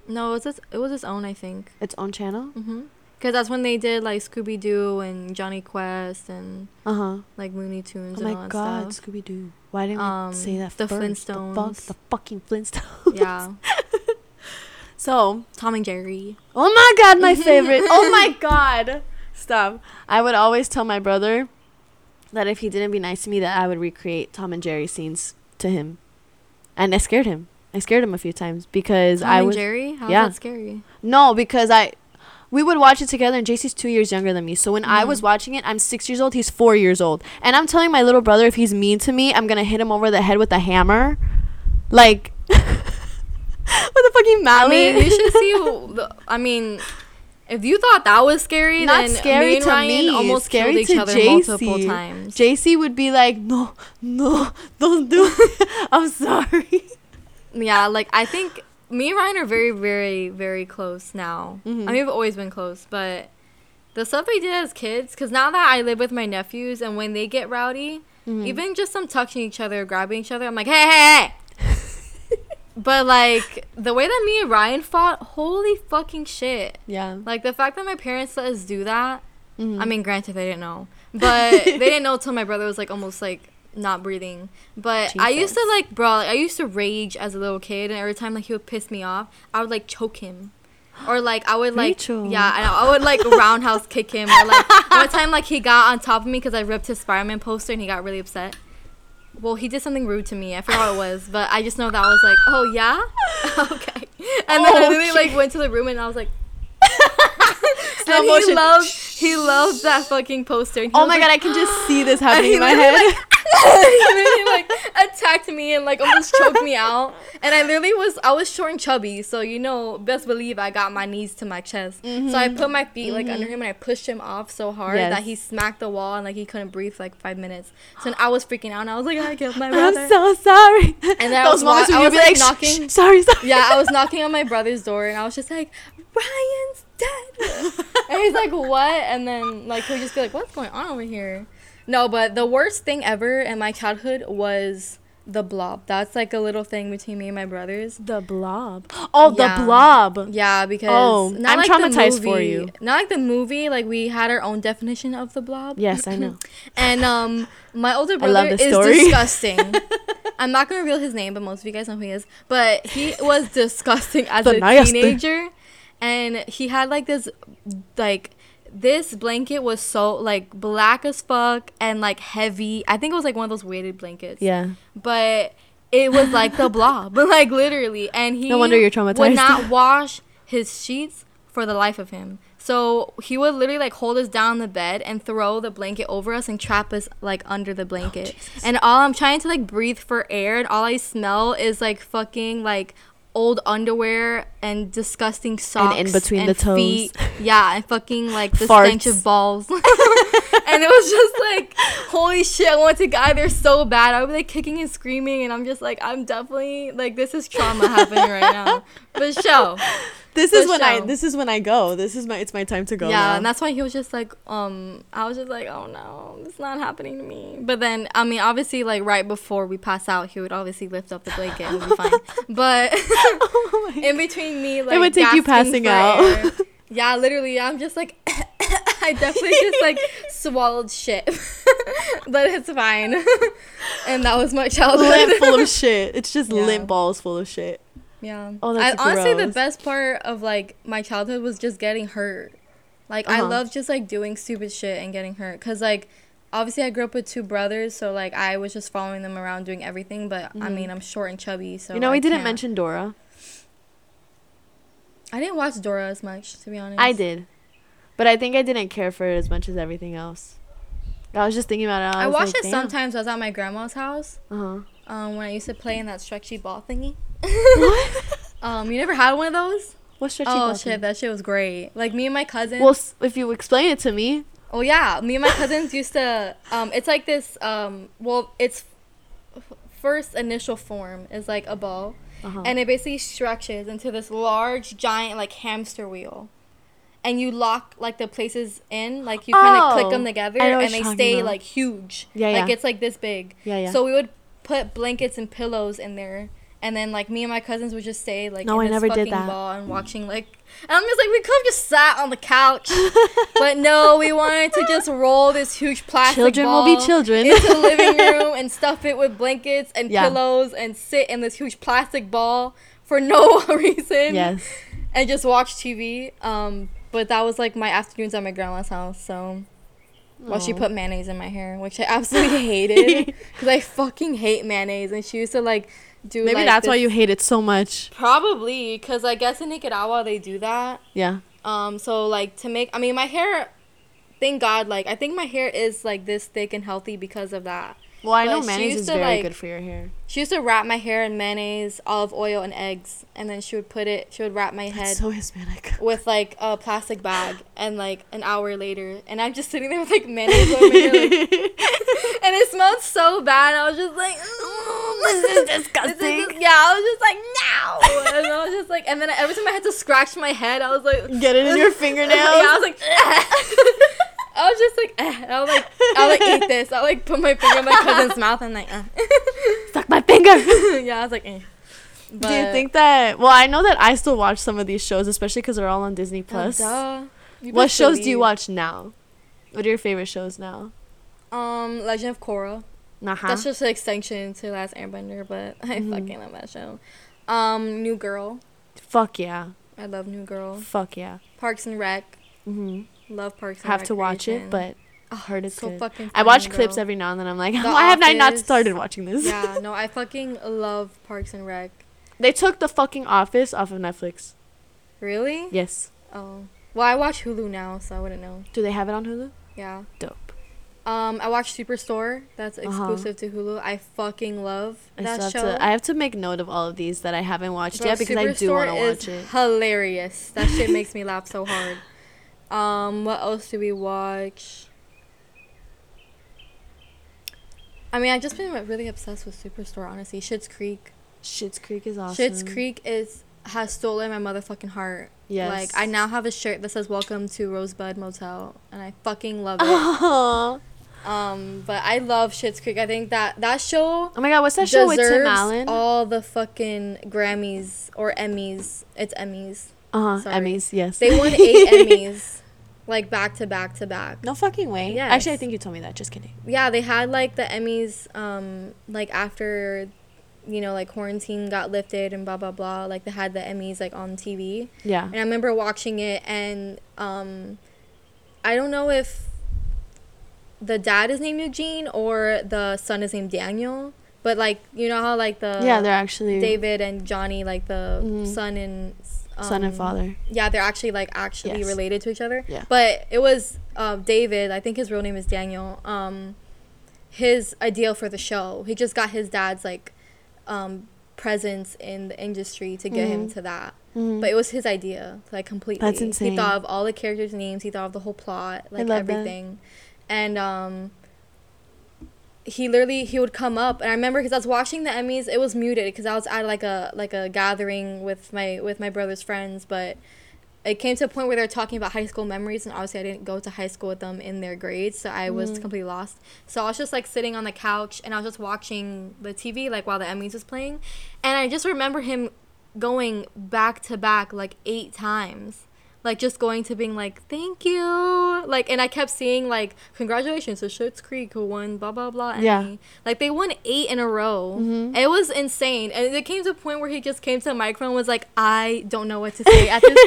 No, it was its, it was its own, I think. Its own channel? Mm-hmm. Because that's when they did, like, Scooby-Doo and Johnny Quest and, uh-huh. like, Looney Tunes oh and all that God, stuff. Oh, my God, Scooby-Doo. Why didn't um, we say that the first? The Flintstones. The, bug, the fucking Flintstones. Yeah. So. Tom and Jerry. Oh, my God, my favorite. Oh, my God. Stop. I would always tell my brother that if he didn't be nice to me, that I would recreate Tom and Jerry scenes to him. And I scared him. I scared him a few times because Tom I was... Tom and Jerry? How's yeah. that scary? No, because I... We would watch it together, and J C's two years younger than me. So when mm. I was watching it, I'm six years old. He's four years old. And I'm telling my little brother if he's mean to me, I'm going to hit him over the head with a hammer. Like... with a fucking mallet. I mean, you should see... The, I mean... If you thought that was scary, Not then scary me and to Ryan me. almost scary killed each other J C. multiple times. J C would be like, no, no, don't do it. I'm sorry. Yeah, like, I think me and Ryan are very, very, very close now. Mm-hmm. I mean, we've always been close, but the stuff we did as kids, because now that I live with my nephews, and when they get rowdy, mm-hmm. even just some touching each other, grabbing each other, I'm like, hey, hey, hey! But, like, the way that me and Ryan fought, holy fucking shit. Yeah. Like, the fact that my parents let us do that, mm-hmm. I mean, granted, they didn't know. But they didn't know until my brother was, like, almost, like, not breathing, but Jesus. I used to like bro like, I used to rage as a little kid, and every time like he would piss me off, I would like choke him, or like I would like Rachel. yeah I, I would like roundhouse kick him, or like one time like he got on top of me because I ripped his Spider-Man poster and he got really upset. Well, he did something rude to me. I forgot what it was, but I just know that I was like, oh yeah, okay, and then okay. I really like went to the room and I was like and he loved he loved that fucking poster, and he oh my like, god I can just see this happening in my head like, and then he like attacked me and like almost choked me out, and I literally was I was short and chubby, so you know, best believe I got my knees to my chest, mm-hmm. so I put my feet mm-hmm. like under him and I pushed him off so hard yes. that he smacked the wall, and like he couldn't breathe for like five minutes. So then I was freaking out and I was like, I killed my brother, I'm so sorry. And then those I was, moments wa- I was be like, like knocking sh- sh- sorry, sorry yeah I was knocking on my brother's door and I was just like, Ryan's dead. And he's like, what? And then like he'll just be like, what's going on over here? No, but the worst thing ever in my childhood was the blob. That's like a little thing between me and my brothers. The blob. Oh, yeah. the blob. Yeah, because oh, not I'm like traumatized movie, for you. Not like the movie. Like we had our own definition of the blob. Yes, I know. And um, my older brother is story. disgusting. I'm not gonna reveal his name, but most of you guys know who he is. But he was disgusting as the a nice teenager, thing. And he had like this, like. This blanket was so, like, black as fuck and, like, heavy. I think it was, like, one of those weighted blankets. Yeah. But it was, like, the blob. Like, literally. And he no wonder you're traumatized. Would not wash his sheets for the life of him. So he would literally, like, hold us down the bed and throw the blanket over us and trap us, like, under the blanket. Oh, and all I'm trying to, like, breathe for air, and all I smell is, like, fucking, like... old underwear and disgusting socks and in between and the toes feet. Yeah, and fucking like the Farts. stench of balls. And it was just like, holy shit, I want to guy they're so bad. I would be like kicking and screaming, and I'm just like, I'm definitely like, this is trauma happening right now. But show this but is when show. I this is when I go this is my it's my time to go yeah now. And that's why he was just like, um I was just like, oh no, it's not happening to me. But then I mean, obviously, like right before we pass out, he would obviously lift up the blanket and we'd be fine. But oh in between me, like, it would take you passing out air. Yeah, literally, I'm just like I definitely just like swallowed shit. But it's fine. And that was my childhood. Limp full of shit. It's just yeah. limp balls full of shit. Yeah. Oh, that's I, honestly, gross. The best part of, like, my childhood was just getting hurt. Like, uh-huh. I loved just, like, doing stupid shit and getting hurt. Because, like, obviously I grew up with two brothers, so, like, I was just following them around doing everything. But, mm-hmm. I mean, I'm short and chubby, so You know, I we didn't can't. mention Dora. I didn't watch Dora as much, to be honest. I did. But I think I didn't care for it as much as everything else. I was just thinking about it. I, I watched like, it Damn. sometimes. I was at my grandma's house. Uh-huh. Um, when I used to play in that stretchy ball thingy. What? Um, you never had one of those? What stretchy oh, blocking? Oh, shit, that shit was great. Like, me and my cousins... Well, if you explain it to me. Oh, yeah. Me and my cousins used to... Um, it's like this... Um, well, it's... First initial form is, like, a ball. Uh-huh. And it basically stretches into this large, giant, like, hamster wheel. And you lock, like, the places in. Like, you kind of oh, click them together. And they stay, about. like, huge. Yeah, yeah. Like, it's, like, this big. Yeah, yeah. So we would put blankets and pillows in there. And then, like, me and my cousins would just stay, like, no, in this fucking ball and watching, like... And I'm just like, we could have just sat on the couch. But no, we wanted to just roll this huge plastic children ball... Children will be children. ...into the living room and stuff it with blankets and yeah. pillows and sit in this huge plastic ball for no reason. Yes. And just watch T V. Um, but that was, like, my afternoons at my grandma's house, so... Well, she put mayonnaise in my hair, which I absolutely hated. Because I fucking hate mayonnaise. And she used to, like... Do, Maybe like, that's why you hate it so much. Probably, because I guess in Nicaragua they do that. Yeah. Um. So, like, to make... I mean, my hair, thank God, like, I think my hair is, like, this thick and healthy because of that. Well, I but know mayonnaise is to, very like, good for your hair. She used to wrap my hair in mayonnaise, olive oil, and eggs. And then she would put it... She would wrap my that's head... so Hispanic. With, like, a plastic bag. And, like, an hour later. And I'm just sitting there with, like, mayonnaise over here, like... And it smelled so bad. I was just like... This is disgusting. This is, yeah, I was just like, no. And I was just like, and then every time I had to scratch my head, I was like, get it in your fingernails. Yeah, I was like, eh. I was just like, eh. I was like, I was like, eat this. I like put my finger in my cousin's mouth and like, eh. Suck my finger. Yeah, I was like, eh. But, do you think that? Well, I know that I still watch some of these shows, especially because they're all on Disney Plus. Oh, what shows do you watch now? What are your favorite shows now? Um, Legend of Korra. Uh-huh. That's just an extension to Last Airbender, but I mm-hmm. fucking love that show. Um, New Girl. Fuck yeah. I love New Girl. Fuck yeah. Parks and Rec. Mm-hmm. Love Parks and Rec. Have Recreation. To watch it, but I heard it's so good. Fucking I watch New clips Girl. Every now and then. I'm like, the why have I not started watching this? Yeah, no, I fucking love Parks and Rec. They took The fucking Office off of Netflix. Really? Yes. Oh. Well, I watch Hulu now, so I wouldn't know. Do they have it on Hulu? Yeah. Dope. Um, I watched Superstore. That's exclusive uh-huh. to Hulu. I fucking love that I have show. To, I have to make note of all of these that I haven't watched Bro, yet because Superstore I do want to watch it. Hilarious. That shit makes me laugh so hard. Um, what else do we watch? I mean, I've just been really obsessed with Superstore. Honestly, Schitt's Creek. Schitt's Creek is awesome. Schitt's Creek is has stolen my motherfucking heart. Yes. Like, I now have a shirt that says "Welcome to Rosebud Motel," and I fucking love it. Aww. Um, but I love Schitt's Creek. I think that that show. Oh my god, what's that show with Tim Allen? All the fucking Grammys or Emmys. It's Emmys. Uh huh. Emmys. Yes. They won eight Emmys, like back to back to back. No fucking way. Yeah. Actually, I think you told me that. Just kidding. Yeah, they had like the Emmys, um, like after, you know, like quarantine got lifted and blah blah blah. Like they had the Emmys like on T V. Yeah. And I remember watching it, and um, I don't know if. The dad is named Eugene or the son is named Daniel, but like you know how like the yeah they're actually David and Johnny, like the mm-hmm. son and um, son and father, yeah, they're actually like actually yes. related to each other, yeah. But it was uh, David, I think his real name is Daniel, um his ideal for the show. He just got his dad's like um presence in the industry to get mm-hmm. him to that. Mm-hmm. But it was his idea, like completely. That's insane. He thought of all the characters' names, he thought of the whole plot, like everything that. And um, he literally, he would come up, and I remember because I was watching the Emmys, it was muted because I was at like a like a gathering with my with my brother's friends, but it came to a point where they were talking about high school memories, and obviously I didn't go to high school with them in their grades, so I mm-hmm. was completely lost. So I was just like sitting on the couch, and I was just watching the T V like while the Emmys was playing, and I just remember him going back to back like eight times. Like, just going to being like, thank you. Like, and I kept seeing, like, congratulations to Schitt's Creek who won blah, blah, blah. Yeah. He, like, they won eight in a row. Mm-hmm. It was insane. And it came to a point where he just came to the microphone and was like, I don't know what to say at this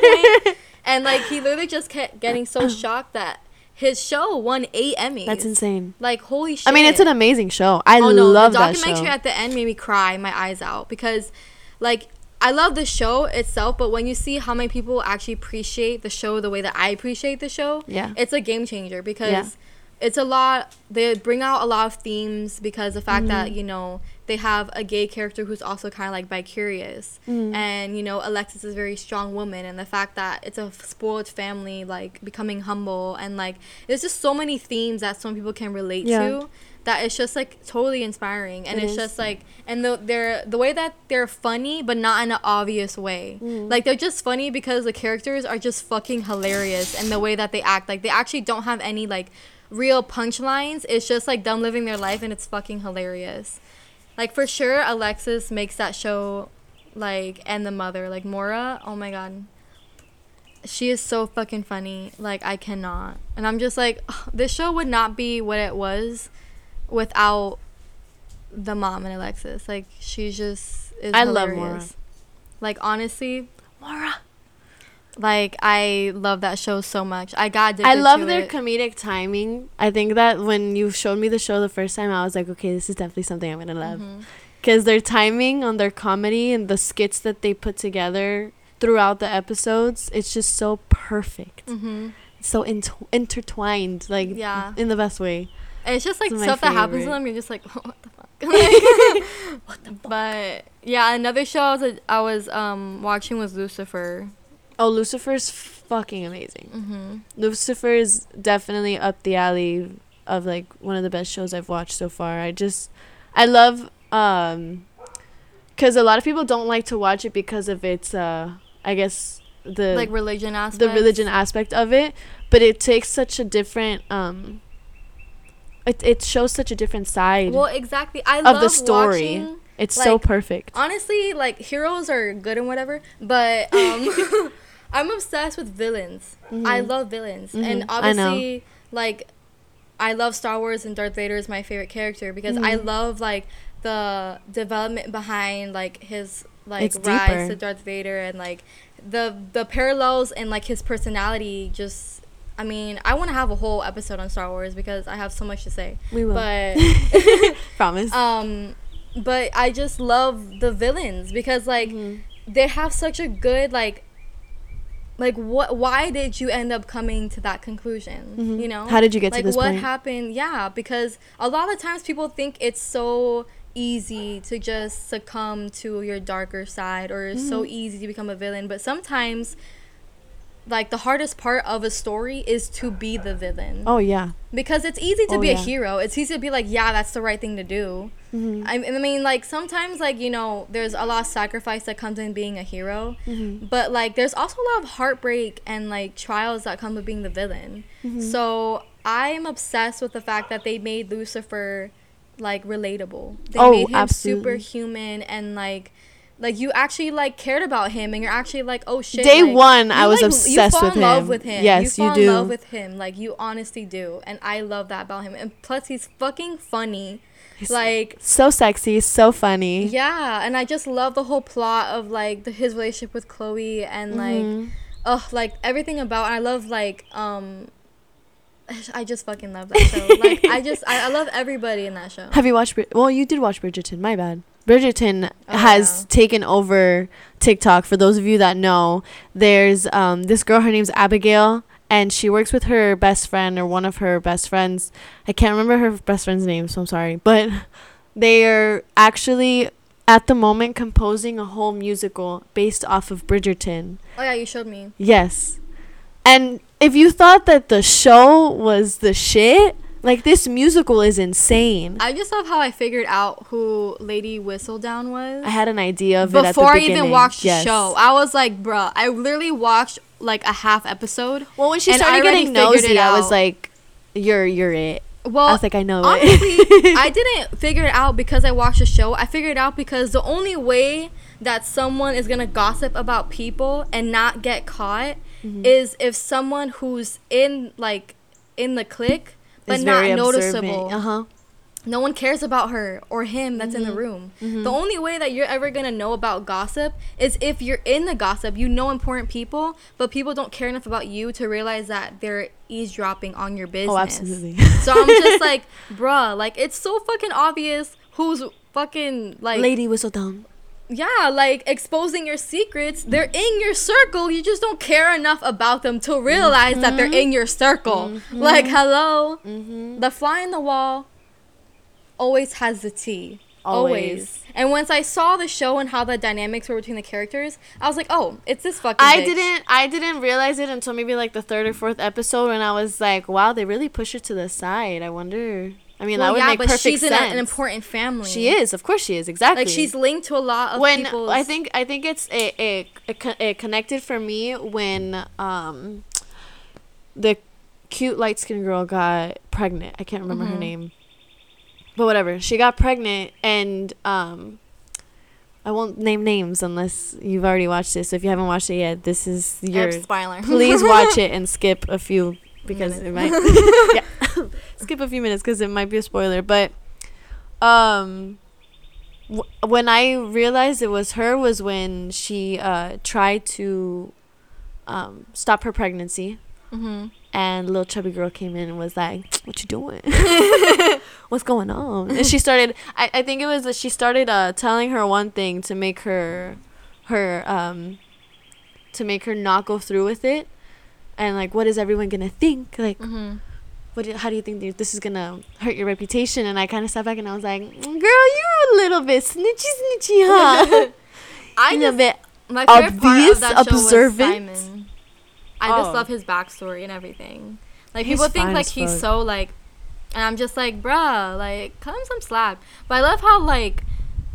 point. And, like, he literally just kept getting so shocked that his show won eight Emmys. That's insane. Like, holy shit. I mean, it's an amazing show. I oh, no, love that show. The documentary at the end made me cry my eyes out because, like... I love the show itself, but when you see how many people actually appreciate the show the way that I appreciate the show, yeah. it's a game changer because yeah. it's a lot, they bring out a lot of themes because the fact mm-hmm. that, you know, they have a gay character who's also kind of like bi-curious, mm-hmm. and, you know, Alexis is a very strong woman, and the fact that it's a spoiled family, like, becoming humble, and, like, there's just so many themes that some people can relate yeah. to, that it's just, like, totally inspiring, and it it's is. just, like, and the, they're, the way that they're funny, but not in an obvious way, mm-hmm. like, they're just funny because the characters are just fucking hilarious, and the way that they act, like, they actually don't have any, like, real punchlines. It's just like them living their life, and it's fucking hilarious. Like, for sure, Alexis makes that show, like, and the mother, like, Maura, oh my god, she is so fucking funny. Like, I cannot. And I'm just like, ugh, this show would not be what it was without the mom and Alexis. Like, she just is I hilarious. Love Maura. Like, honestly, Maura. Like, I love that show so much. I got addicted to it. I love their comedic timing. I think that when you showed me the show the first time, I was like, okay, this is definitely something I'm going to love. Because mm-hmm. their timing on their comedy and the skits that they put together throughout the episodes, it's just so perfect. Mm-hmm. So in- intertwined, like, yeah. in the best way. And it's just, like, it's stuff that happens to them, you're just like, oh, what the fuck? Like, what the fuck? But, yeah, another show I was, I was um, watching was Lucifer. Oh, Lucifer's fucking amazing. Mm-hmm. Lucifer is definitely up the alley of, like, one of the best shows I've watched so far. I just, I love, um, because a lot of people don't like to watch it because of its, uh, I guess, the... Like, religion aspect. The religion aspect of it. But it takes such a different, um, it, it shows such a different side. Well, exactly. I of love the story. Watching, it's like, so perfect. Honestly, like, heroes are good and whatever, but, um... I'm obsessed with villains. Mm-hmm. I love villains. Mm-hmm. And obviously, I like, I love Star Wars, and Darth Vader is my favorite character because mm-hmm. I love, like, the development behind, like, his, like, it's rise deeper. To Darth Vader, and, like, the the parallels and, like, his personality. Just, I mean, I want to have a whole episode on Star Wars because I have so much to say. We will. But promise. Um, but I just love the villains because, like, mm-hmm. they have such a good, like, Like, what? Why did you end up coming to that conclusion, mm-hmm. you know? How did you get like, to this point? Like, what happened? Yeah, because a lot of times people think it's so easy to just succumb to your darker side, or it's mm-hmm. so easy to become a villain. But sometimes, like, the hardest part of a story is to be the villain. Oh, yeah. Because it's easy to oh, be yeah. a hero. It's easy to be like, yeah, that's the right thing to do. Mm-hmm. I, I mean, like, sometimes, like, you know, there's a lot of sacrifice that comes in being a hero. Mm-hmm. But, like, there's also a lot of heartbreak and, like, trials that come with being the villain. Mm-hmm. So I'm obsessed with the fact that they made Lucifer, like, relatable. They oh, made him absolutely. superhuman and, like... Like, you actually, like, cared about him, and you're actually like, oh, shit. Day like, one, I was like, obsessed with him. You fall in love with him. Yes, you do. You fall in love with him. Like, you honestly do. And I love that about him. And plus, he's fucking funny. He's like... So sexy. So funny. Yeah. And I just love the whole plot of, like, the, his relationship with Chloe and, mm-hmm. like... Ugh, like, everything about... I love, like, um... I just fucking love that show. Like, I just... I, I love everybody in that show. Have you watched... Well, you did watch Bridgerton. My bad. Bridgerton oh, has yeah. taken over TikTok. For those of you that know, there's um, this girl, her name's Abigail, and she works with her best friend or one of her best friends. I can't remember her best friend's name, so I'm sorry. But they are actually, at the moment, composing a whole musical based off of Bridgerton. Oh, yeah, you showed me. Yes. And if you thought that the show was the shit... Like, this musical is insane. I just love how I figured out who Lady Whistledown was. I had an idea of it at the beginning. Before I even watched yes. the show. I was like, bruh, I literally watched, like, a half episode. Well, when she started getting nosy, I was like, you're you're it. Well, I was like, I know honestly, it. I didn't figure it out because I watched the show. I figured it out because the only way that someone is going to gossip about people and not get caught mm-hmm. is if someone who's in, like, in the clique but not noticeable. Uh-huh. No one cares about her or him that's mm-hmm. in the room. Mm-hmm. The only way that you're ever going to know about gossip is if you're in the gossip. You know important people, but people don't care enough about you to realize that they're eavesdropping on your business. Oh, absolutely. So I'm just like, bruh, like, it's so fucking obvious who's fucking, like... Lady Whistledown. yeah, like, exposing your secrets. They're in your circle. You just don't care enough about them to realize mm-hmm. that they're in your circle. Mm-hmm. Like, hello. Mm-hmm. The fly in the wall always has the tea. Always. Always. And once I saw the show and how the dynamics were between the characters, I was like, oh, it's this fucking I bitch. didn't I didn't realize it until maybe like the third or fourth episode, when I was like, wow, they really push it to the side. I wonder. I mean, well, that would yeah, make perfect sense. Yeah, but she's in an important family. She is. Of course she is. Exactly. Like, she's linked to a lot of people. I think I think it's it, it, it, it connected for me when um the cute light-skinned girl got pregnant. I can't remember mm-hmm. her name. But whatever, she got pregnant, and um, I won't name names unless you've already watched it. So if you haven't watched it yet, this is your spoiler. Please watch it and skip a few because it might yeah. skip a few minutes because it might be a spoiler. But um, w- when I realized it was her was when she uh, tried to um, stop her pregnancy. Mm-hmm. And little chubby girl came in and was like, what you doing? What's going on? And she started, I, I think it was that she started uh, telling her one thing to make her, her, um, to make her not go through with it. And like, what is everyone going to think? Like, mm-hmm. what? Do, how do you think this is going to hurt your reputation? And I kind of sat back and I was like, girl, you a little bit snitchy, snitchy, huh? I just, a bit my favorite part of that show observant. Was Simon. I oh. just love his backstory and everything. Like, he's people think, like, he's fuck. so, like... And I'm just like, bruh, like, cut him some slack. But I love how, like,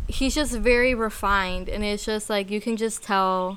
he's just very refined. And it's just, like, you can just tell...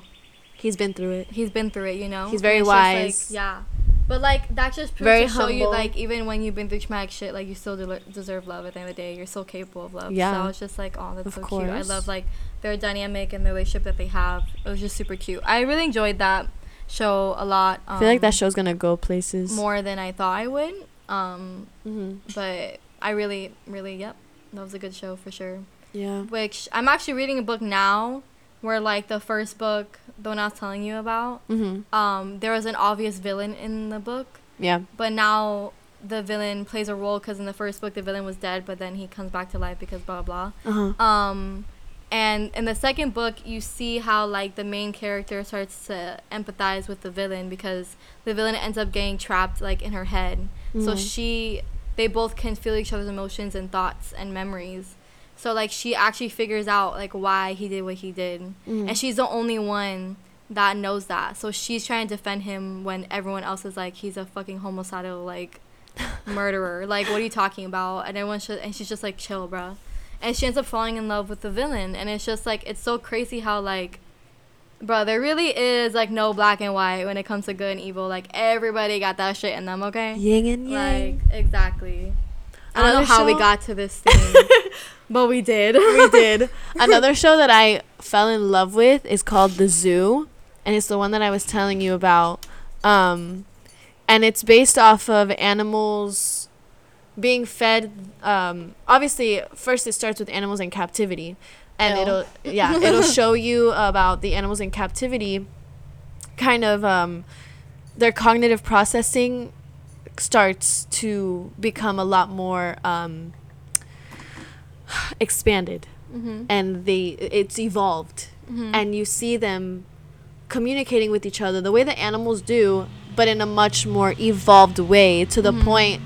He's been through it. He's been through it, you know? He's very wise. Just, like, yeah. But, like, that just proves very to humble. Show you, like, even when you've been through traumatic shit, like, you still de- deserve love at the end of the day. You're still capable of love. Yeah. So I was just like, oh, that's of so course. Cute. I love, like, their dynamic and the relationship that they have. It was just super cute. I really enjoyed that show a lot. um, I feel like that show's gonna go places more than I thought I would. um mm-hmm. But I really really yep that was a good show for sure. Yeah, which I'm actually reading a book now where, like, the first book, the one I was telling you about, mm-hmm. um there was an obvious villain in the book. Yeah, but now the villain plays a role, because in the first book the villain was dead, but then he comes back to life because blah blah blah. Uh-huh. um And in the second book, you see how, like, the main character starts to empathize with the villain, because the villain ends up getting trapped, like, in her head. Mm-hmm. So she, they both can feel each other's emotions and thoughts and memories. So, like, she actually figures out, like, why he did what he did. Mm-hmm. And she's the only one that knows that. So she's trying to defend him when everyone else is like, he's a fucking homicidal, like, murderer. Like, what are you talking about? And everyone sh- and she's just like, chill, bruh. And she ends up falling in love with the villain. And it's just, like, it's so crazy how, like, bro, there really is, like, no black and white when it comes to good and evil. Like, everybody got that shit in them, okay? Yin and yang. Like, exactly. I don't know how we got to this thing. But we did. We did. Another show that I fell in love with is called The Zoo. And it's the one that I was telling you about. Um, and it's based off of animals... being fed. Um obviously first it starts with animals in captivity, and Ill. it'll yeah it'll show you about the animals in captivity, kind of um their cognitive processing starts to become a lot more um expanded. Mm-hmm. And they it's evolved. Mm-hmm. And you see them communicating with each other the way that animals do, but in a much more evolved way, to the mm-hmm. point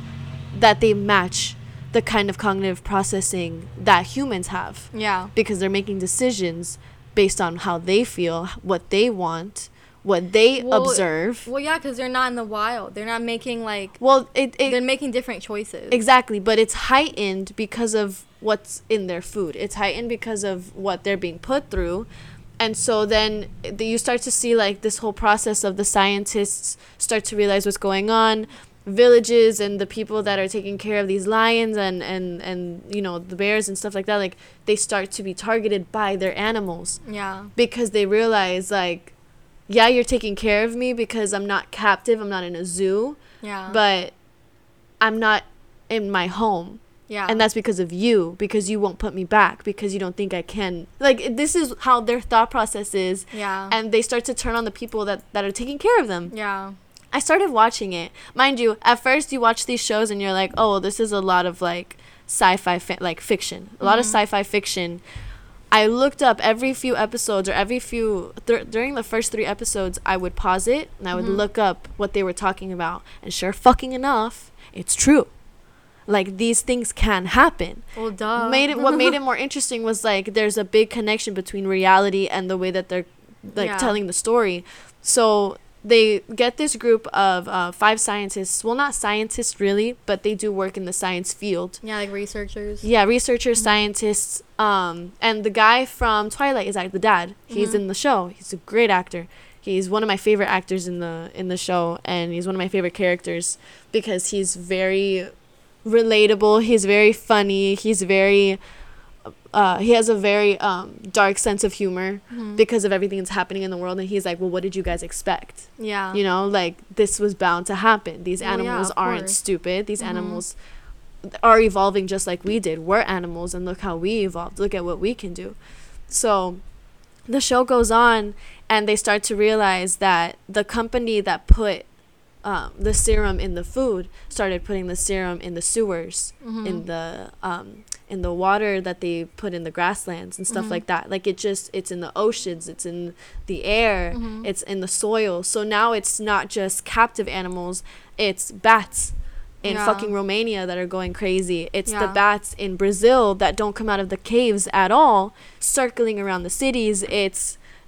that they match the kind of cognitive processing that humans have. Yeah. Because they're making decisions based on how they feel, what they want, what they well, observe. Well, yeah, because they're not in the wild. They're not making, like... Well, it, it... They're making different choices. Exactly. But it's heightened because of what's in their food. It's heightened because of what they're being put through. And so then you start to see, like, this whole process of the scientists start to realize what's going on. Villages and the people that are taking care of these lions and and and you know the bears and stuff like that, like, they start to be targeted by their animals. Yeah, because they realize, like, yeah, you're taking care of me because I'm not captive, I'm not in a zoo. Yeah, but I'm not in my home. Yeah, and that's because of you, because you won't put me back, because you don't think I can. Like, this is how their thought process is. Yeah, and they start to turn on the people that that are taking care of them. Yeah. I started watching it. Mind you, at first you watch these shows and you're like, oh, this is a lot of, like, sci-fi, fi- like, fiction. A lot mm-hmm. of sci-fi fiction. I looked up every few episodes or every few th- during the first three episodes, I would pause it and I would mm-hmm. look up what they were talking about. And sure fucking enough, it's true. Like, these things can happen. Well, duh. Made it, what made it more interesting was, like, there's a big connection between reality and the way that they're, like, yeah. telling the story. So they get this group of uh, five scientists. Well, not scientists, really, but they do work in the science field. Yeah, like researchers. Yeah, researchers, mm-hmm. scientists. Um, and the guy from Twilight is, like, the dad. He's mm-hmm. in the show. He's a great actor. He's one of my favorite actors in the in the show, and he's one of my favorite characters because he's very relatable. He's very funny. He's very uh he has a very um dark sense of humor mm-hmm. because of everything that's happening in the world, and he's like, well, what did you guys expect? Yeah, you know, like, this was bound to happen. These animals well, yeah, aren't course. stupid. These mm-hmm. animals are evolving just like we did. We're animals, and look how we evolved. Look at what we can do. So the show goes on, and they start to realize that the company that put Um, the serum in the food started putting the serum in the sewers, mm-hmm. in the um, in the water that they put in the grasslands and stuff mm-hmm. like that. Like, it just, it's in the oceans, it's in the air, mm-hmm. it's in the soil. So now it's not just captive animals, it's bats in yeah. fucking Romania that are going crazy. It's yeah. the bats in Brazil that don't come out of the caves at all, circling around the cities. It's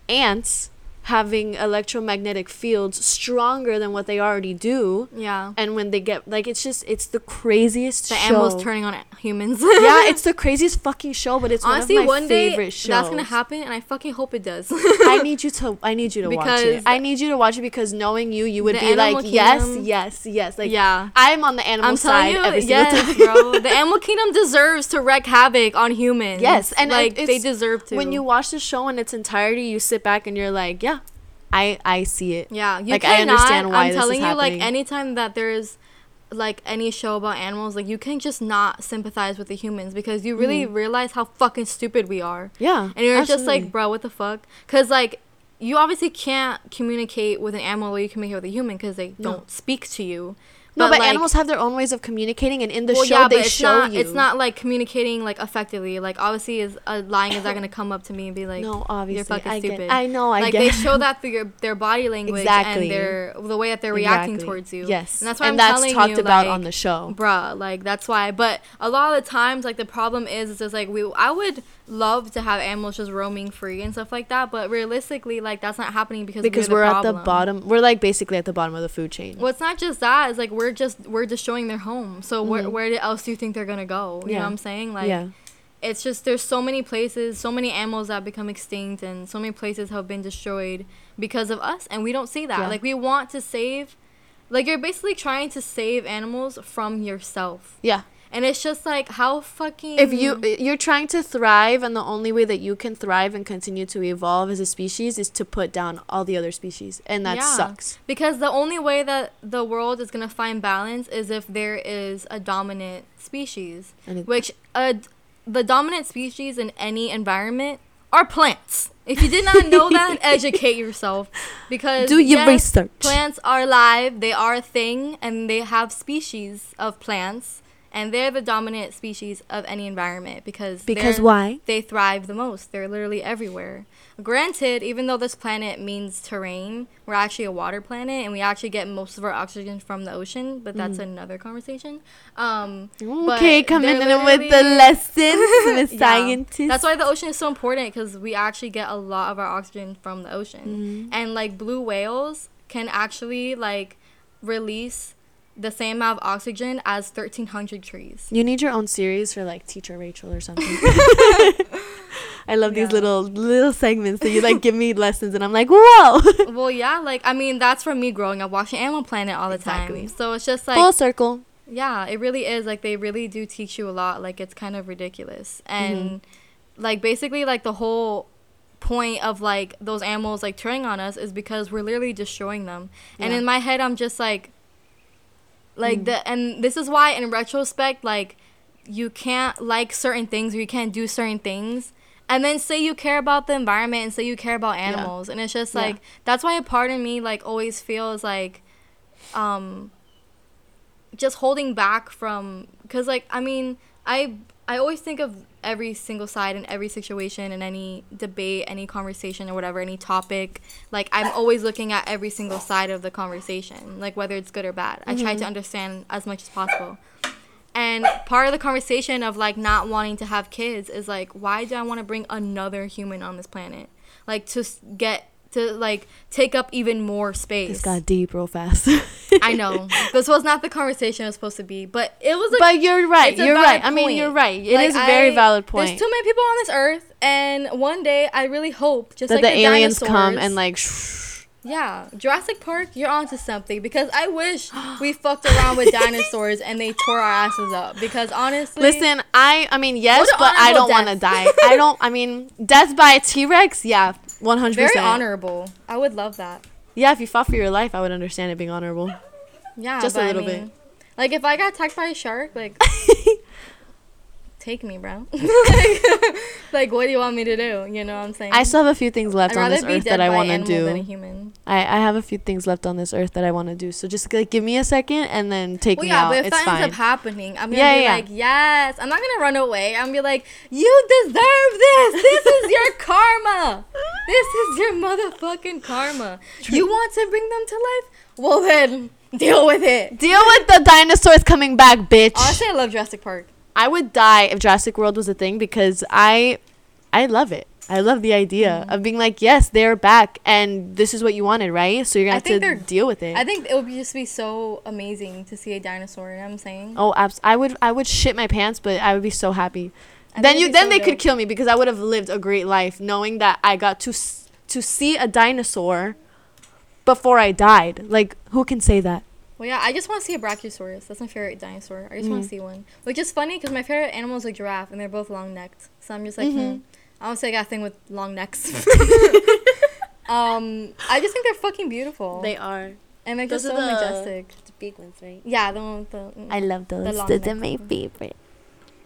ants having electromagnetic fields stronger than what they already do. Yeah. And when they get, like, it's just, it's the craziest the show. The animals turning on humans. Yeah, it's the craziest fucking show, but it's honestly one of my one favorite day, shows. That's gonna happen, and I fucking hope it does. I need you to, I need you to because watch it. I need you to watch it because knowing you, you would be like, kingdom, yes, yes, yes. Like, yeah. I'm on the animal I'm side you, every single yes, time. Bro. The animal kingdom deserves to wreak havoc on humans. Yes, and like, they deserve to. When you watch the show in its entirety, you sit back and you're like, yeah. I, I see it. Yeah, you like, cannot. I understand why I'm this telling is you, like, anytime that there's, like, any show about animals, like, you can just not sympathize with the humans because you really mm. realize how fucking stupid we are. Yeah, and you're absolutely. Just like, bro, what the fuck? Because, like, you obviously can't communicate with an animal where you communicate with a human because they no. don't speak to you. No, but, but like, animals have their own ways of communicating, and in the well, show, yeah, they it's show not, you. It's not, like, communicating, like, effectively. Like, obviously, is a lion is not going to come up to me and be like, no, obviously, you're fucking I stupid. Get, I know, I like, get Like, they show that through your, their body language exactly. and their the way that they're exactly. reacting towards you. Yes. And that's why and I'm that's telling you, And that's talked about like, on the show. Bruh, like, that's why. But a lot of the times, like, the problem is, it's just, like, we. I would love to have animals just roaming free and stuff like that, but realistically, like, that's not happening because Because we're, the we're at the bottom. We're, like, basically at the bottom of the food chain. Well, it's not just that. It's, like, we're We're just we're destroying their home. So mm-hmm. where where else do you think they're gonna go? You yeah. know what I'm saying? Like yeah. it's just there's so many places, so many animals that become extinct, and so many places have been destroyed because of us, and we don't see that. Yeah. Like, we want to save, like, you're basically trying to save animals from yourself. Yeah. And it's just like, how fucking if you you're trying to thrive, and the only way that you can thrive and continue to evolve as a species is to put down all the other species, and that yeah. sucks, because the only way that the world is going to find balance is if there is a dominant species, it, which uh, the dominant species in any environment are plants. If you did not know that, educate yourself, because do your yes, research. Plants are alive, they are a thing, and they have species of plants. And they're the dominant species of any environment because because why? They thrive the most. They're literally everywhere. Granted, even though this planet means terrain, we're actually a water planet, and we actually get most of our oxygen from the ocean. But that's mm. another conversation. Um, okay, coming in with the lessons, the scientists. Yeah. That's why the ocean is so important, because we actually get a lot of our oxygen from the ocean. Mm. And like, blue whales can actually like release the same amount of oxygen as thirteen hundred trees. You need your own series for like Teacher Rachel or something. I love yeah. these little little segments that you like give me lessons, and I'm like, whoa. Well, yeah, like, I mean, that's from me growing up watching Animal Planet all the exactly. time. So it's just like full circle. Yeah, it really is. Like, they really do teach you a lot. Like, it's kind of ridiculous, and mm-hmm. like, basically, like, the whole point of like those animals like turning on us is because we're literally destroying them. Yeah. And in my head, I'm just like. Like mm. the and this is why in retrospect, like, you can't like certain things or you can't do certain things, and then say you care about the environment and say you care about animals, yeah. and it's just like yeah. that's why a part of me like always feels like, um, just holding back from, because like I mean I I always think of every single side in every situation, in any debate, any conversation or whatever, any topic. Like, I'm always looking at every single side of the conversation, like whether it's good or bad. Mm-hmm. I try to understand as much as possible. And part of the conversation of, like, not wanting to have kids is, like, why do I want to bring another human on this planet? Like, to get... to, like, take up even more space. This got deep real fast. I know. This was not the conversation it was supposed to be, but it was a... But you're right. You're right. Point. I mean, you're right. It like, is a very I, valid point. There's too many people on this earth, and one day I really hope, just that like the, the aliens come and, like... Shh. Yeah. Jurassic Park, you're onto something, because I wish we fucked around with dinosaurs and they tore our asses up, because honestly... Listen, I, I mean, yes, but I don't want to die. I don't... I mean, death by a T-Rex? Yeah. one hundred percent. Very honorable. I would love that. Yeah, if you fought for your life, I would understand it being honorable. Yeah, just a little I mean, bit. Like, if I got attacked by a shark, like, take me, bro. like, like, what do you want me to do? You know what I'm saying? I still have a few things left I'd on this earth that I want to do. Than a human. I, I have a few things left on this earth that I want to do. So just, like, give me a second and then take well, me yeah, out. Well, yeah, but if it's that fine. Ends up happening, I'm going to yeah, be yeah. like, yes. I'm not going to run away. I'm going to be like, you deserve this. This is your karma. This is your motherfucking karma. True. You want to bring them to life? Well, then, deal with it. Deal with the dinosaurs coming back, bitch. Honestly, I love Jurassic Park. I would die if Jurassic World was a thing, because I I love it. I love the idea mm-hmm. of being like, yes, they're back, and this is what you wanted, right? So you're going to have to deal with it. I think it would just be so amazing to see a dinosaur, you know what I'm saying? Oh, abs- I would I would shit my pants, but I would be so happy. I then you then so they dope. Could kill me, because I would have lived a great life knowing that I got to s- to see a dinosaur before I died. Like, who can say that? Well, yeah, I just want to see a brachiosaurus. That's my favorite dinosaur. I just mm. want to see one. Which is funny, because my favorite animal is a giraffe, and they're both long-necked. So I'm just like, mm-hmm. hmm. I don't say I got a thing with long necks. um, I just think they're fucking beautiful. They are. And they're just those so the, majestic. The big ones, right? Yeah, the one with the... Mm, I love those. The long those are my favorite.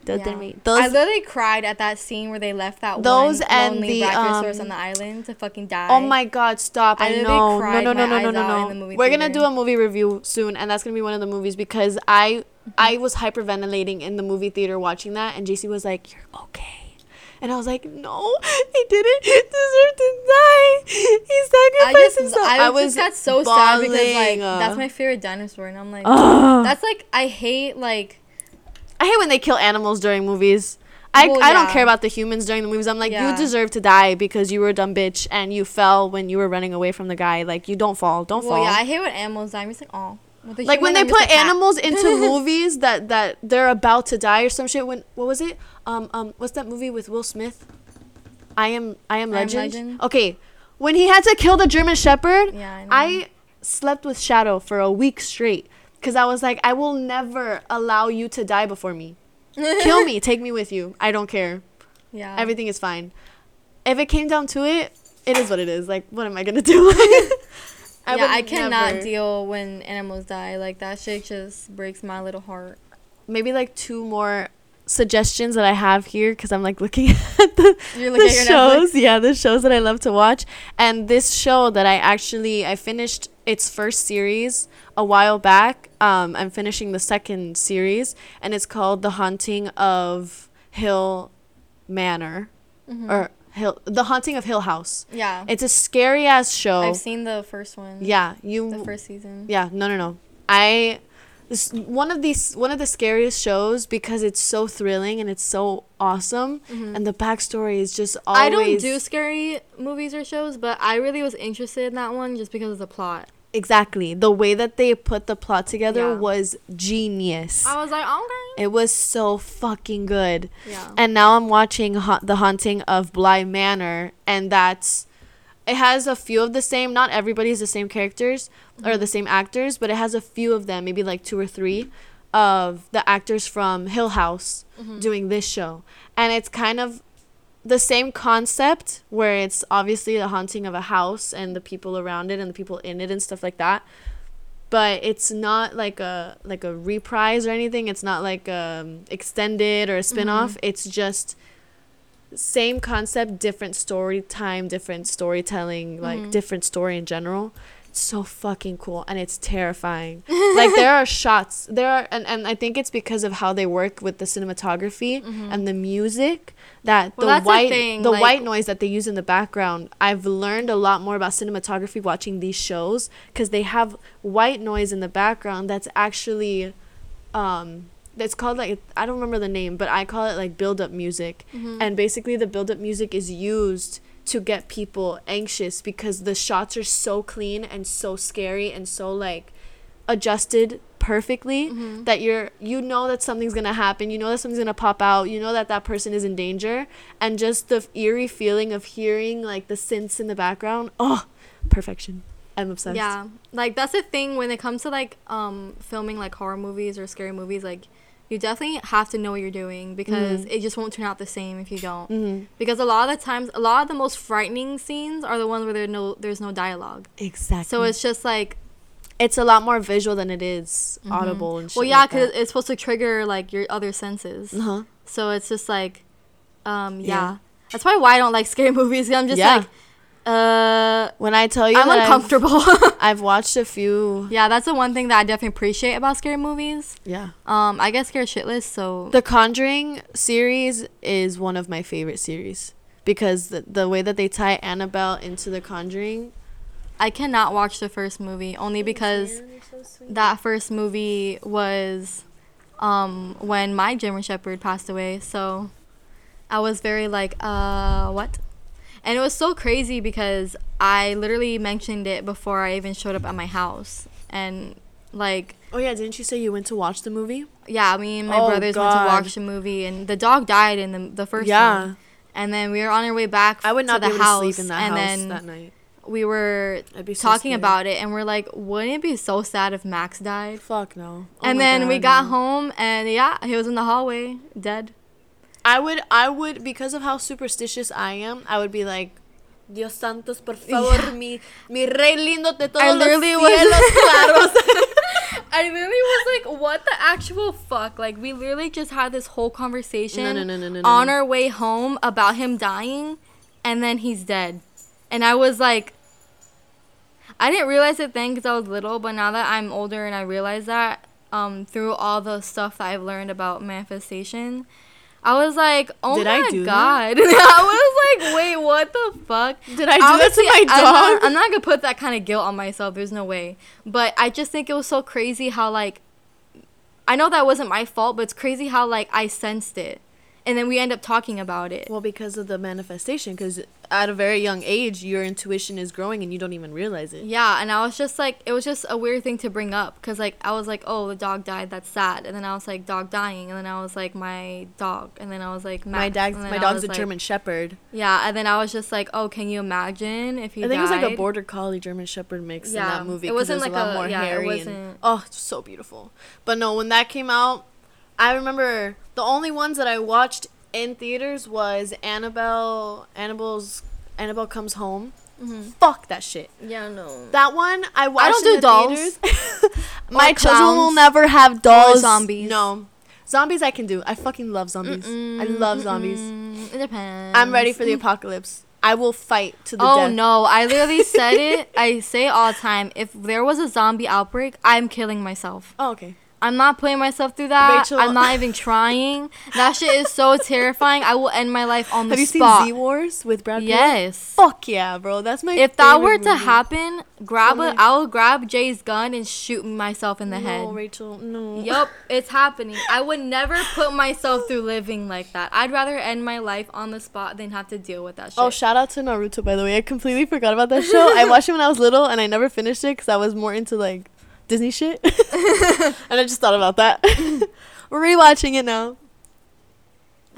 Those yeah. are my... Those, I literally cried at that scene where they left that those one and lonely the, brachiosaurus um, on the island to fucking die. Oh my God, stop. I, I know. No, no, no, no, no, no, no. We're going to do a movie review soon, and that's going to be one of the movies, because I, I was hyperventilating in the movie theater watching that, and J C was like, you're okay. And I was like, no, he didn't deserve to die. He sacrificed I just, himself. I, I was just got so bawling. Sad because, like, that's my favorite dinosaur. And I'm like, ugh. That's, like, I hate, like... I hate when they kill animals during movies. I, well, I yeah. don't care about the humans during the movies. I'm like, yeah. you deserve to die because you were a dumb bitch and you fell when you were running away from the guy. Like, you don't fall. Don't well, fall. Well, yeah, I hate when animals die. I'm just like, oh. Well, like, when they put like animals that. Into movies that, that they're about to die or some shit. When what was it? Um, um, what's that movie with Will Smith? I am I am Legend. I am Legend. Okay, when he had to kill the German Shepherd, yeah, I, know. I slept with Shadow for a week straight because I was like, I will never allow you to die before me. Kill me, take me with you. I don't care. Yeah, everything is fine. If it came down to it, it is what it is. Like, what am I gonna do? I yeah, I cannot never. Deal when animals die. Like, that shit just breaks my little heart. Maybe, like, two more suggestions that I have here, because I'm, like, looking at the, You're looking the at your shows. Netflix? Yeah, the shows that I love to watch. And this show that I actually, I finished its first series a while back. Um, I'm finishing the second series, and it's called The Haunting of Hill Manor. Mm-hmm. Or... Hill, The Haunting of Hill House. Yeah. It's a scary ass show. I've seen the first one. Yeah, you the first season. Yeah, no no no. I this one of these one of the scariest shows because it's so thrilling and it's so awesome mm-hmm. and the backstory is just always I don't do scary movies or shows, but I really was interested in that one just because of the plot. Exactly. The way that they put the plot together yeah. was genius. I was like, okay. It was so fucking good. Yeah. And now I'm watching ha- The Haunting of Bly Manor, and that's... It has a few of the same... Not everybody's the same characters mm-hmm. or the same actors, but it has a few of them, maybe like two or three, of the actors from Hill House mm-hmm. doing this show. And it's kind of... the same concept where it's obviously the haunting of a house and the people around it and the people in it and stuff like that, but it's not like a like a reprise or anything. It's not like um extended or a spin-off. Mm-hmm. It's just same concept, different story time, different storytelling, like mm-hmm. different story in general. it's so fucking cool and it's terrifying. Like, there are shots. There are, and, and I think it's because of how they work with the cinematography mm-hmm. and the music, that well, the white the, the like, white noise that they use in the background. I've learned a lot more about cinematography watching these shows, because they have white noise in the background that's actually... Um, it's called, like, I don't remember the name, but I call it, like, build-up music. Mm-hmm. And basically the build-up music is used to get people anxious, because the shots are so clean and so scary and so, like, adjusted perfectly mm-hmm. that you're, you know that something's gonna happen, you know that something's gonna pop out, you know that that person is in danger, and just the eerie feeling of hearing, like, the synths in the background. Oh, perfection. I'm obsessed. Yeah, like, that's the thing when it comes to, like, um filming, like, horror movies or scary movies, like, you definitely have to know what you're doing, because mm-hmm. it just won't turn out the same if you don't. Mm-hmm. Because a lot of the times, a lot of the most frightening scenes are the ones where there's no, there's no dialogue. Exactly. So it's just like... It's a lot more visual than it is mm-hmm. audible and shit. Well, yeah, because like it's supposed to trigger, like, your other senses. Uh-huh. So it's just like, um, yeah. yeah. That's probably why I don't like scary movies. I'm just yeah. like... Uh, when I tell you I'm that uncomfortable. I've, I've watched a few. Yeah, that's the one thing that I definitely appreciate about scary movies. Yeah. Um, I get scared shitless, so... The Conjuring series is one of my favorite series, because the, the way that they tie Annabelle into The Conjuring... I cannot watch the first movie, only because so that first movie was um, when my German Shepherd passed away, so I was very like, uh, what? And it was so crazy because I literally mentioned it before I even showed up at my house. And, like... Oh, yeah, didn't you say you went to watch the movie? Yeah, me and my oh, brothers God. went to watch the movie. And the dog died in the, the first yeah. one. And then we were on our way back I would not to the be house. Able to sleep in that and house then that night. We were so talking scared. about it. And we're like, wouldn't it be so sad if Max died? Fuck no. Oh and then God, we got no. home. And, yeah, he was in the hallway, dead. I would, I would, because of how superstitious I am, I would be like, Dios santos, por favor, yeah. mi, mi rey lindo de todos I literally los cielos claros. I literally was like, what the actual fuck? Like, we literally just had this whole conversation no, no, no, no, no, on no. our way home about him dying, and then he's dead. And I was like, I didn't realize it then because I was little, but now that I'm older and I realize that um, through all the stuff that I've learned about manifestation... I was like, oh Did my God. I was like, wait, what the fuck? Did I do Obviously, that to my dog? I'm not, I'm not going to put that kind of guilt on myself. There's no way. But I just think it was so crazy how, like, I know that wasn't my fault, but it's crazy how, like, I sensed it. And then we end up talking about it. Well, because of the manifestation, because at a very young age, your intuition is growing and you don't even realize it. Yeah, and I was just like, it was just a weird thing to bring up, because, like, I was like, oh, the dog died, that's sad. And then I was like, dog dying. And then I was like, my dog. And then I was like, Max. My, dag- my dog's a like, German Shepherd. Yeah, and then I was just like, oh, can you imagine if he died? I think died? It was like a Border Collie German Shepherd mix yeah. in that movie. It wasn't like a lot a, more yeah, hairy. It wasn't. And, oh, it's so beautiful. But no, when that came out, I remember the only ones that I watched in theaters was Annabelle, Annabelle's, Annabelle Comes Home. Mm-hmm. Fuck that shit. Yeah, no. That one, I watched I don't do in the dolls. Theaters. My children will never have dolls. Or zombies. No. Zombies I can do. I fucking love zombies. Mm-mm, I love zombies. It depends. I'm ready for the apocalypse. I will fight to the oh, death. Oh, no. I literally said it. I say it all the time. If there was a zombie outbreak, I'm killing myself. Oh, okay. I'm not putting myself through that. Rachel. I'm not even trying. That shit is so terrifying. I will end my life on the spot. Have you seen Z-Wars with Brad Pitt? Yes. Fuck yeah, bro. That's my If favorite that were to movie. happen, grab a, I will grab Jay's gun and shoot myself in the no, head. No, Rachel, no. Yup, it's happening. I would never put myself through living like that. I'd rather end my life on the spot than have to deal with that shit. Oh, shout out to Naruto, by the way. I completely forgot about that show. I watched it when I was little, and I never finished it because I was more into, like... Disney shit. And I just thought about that. We're rewatching it now.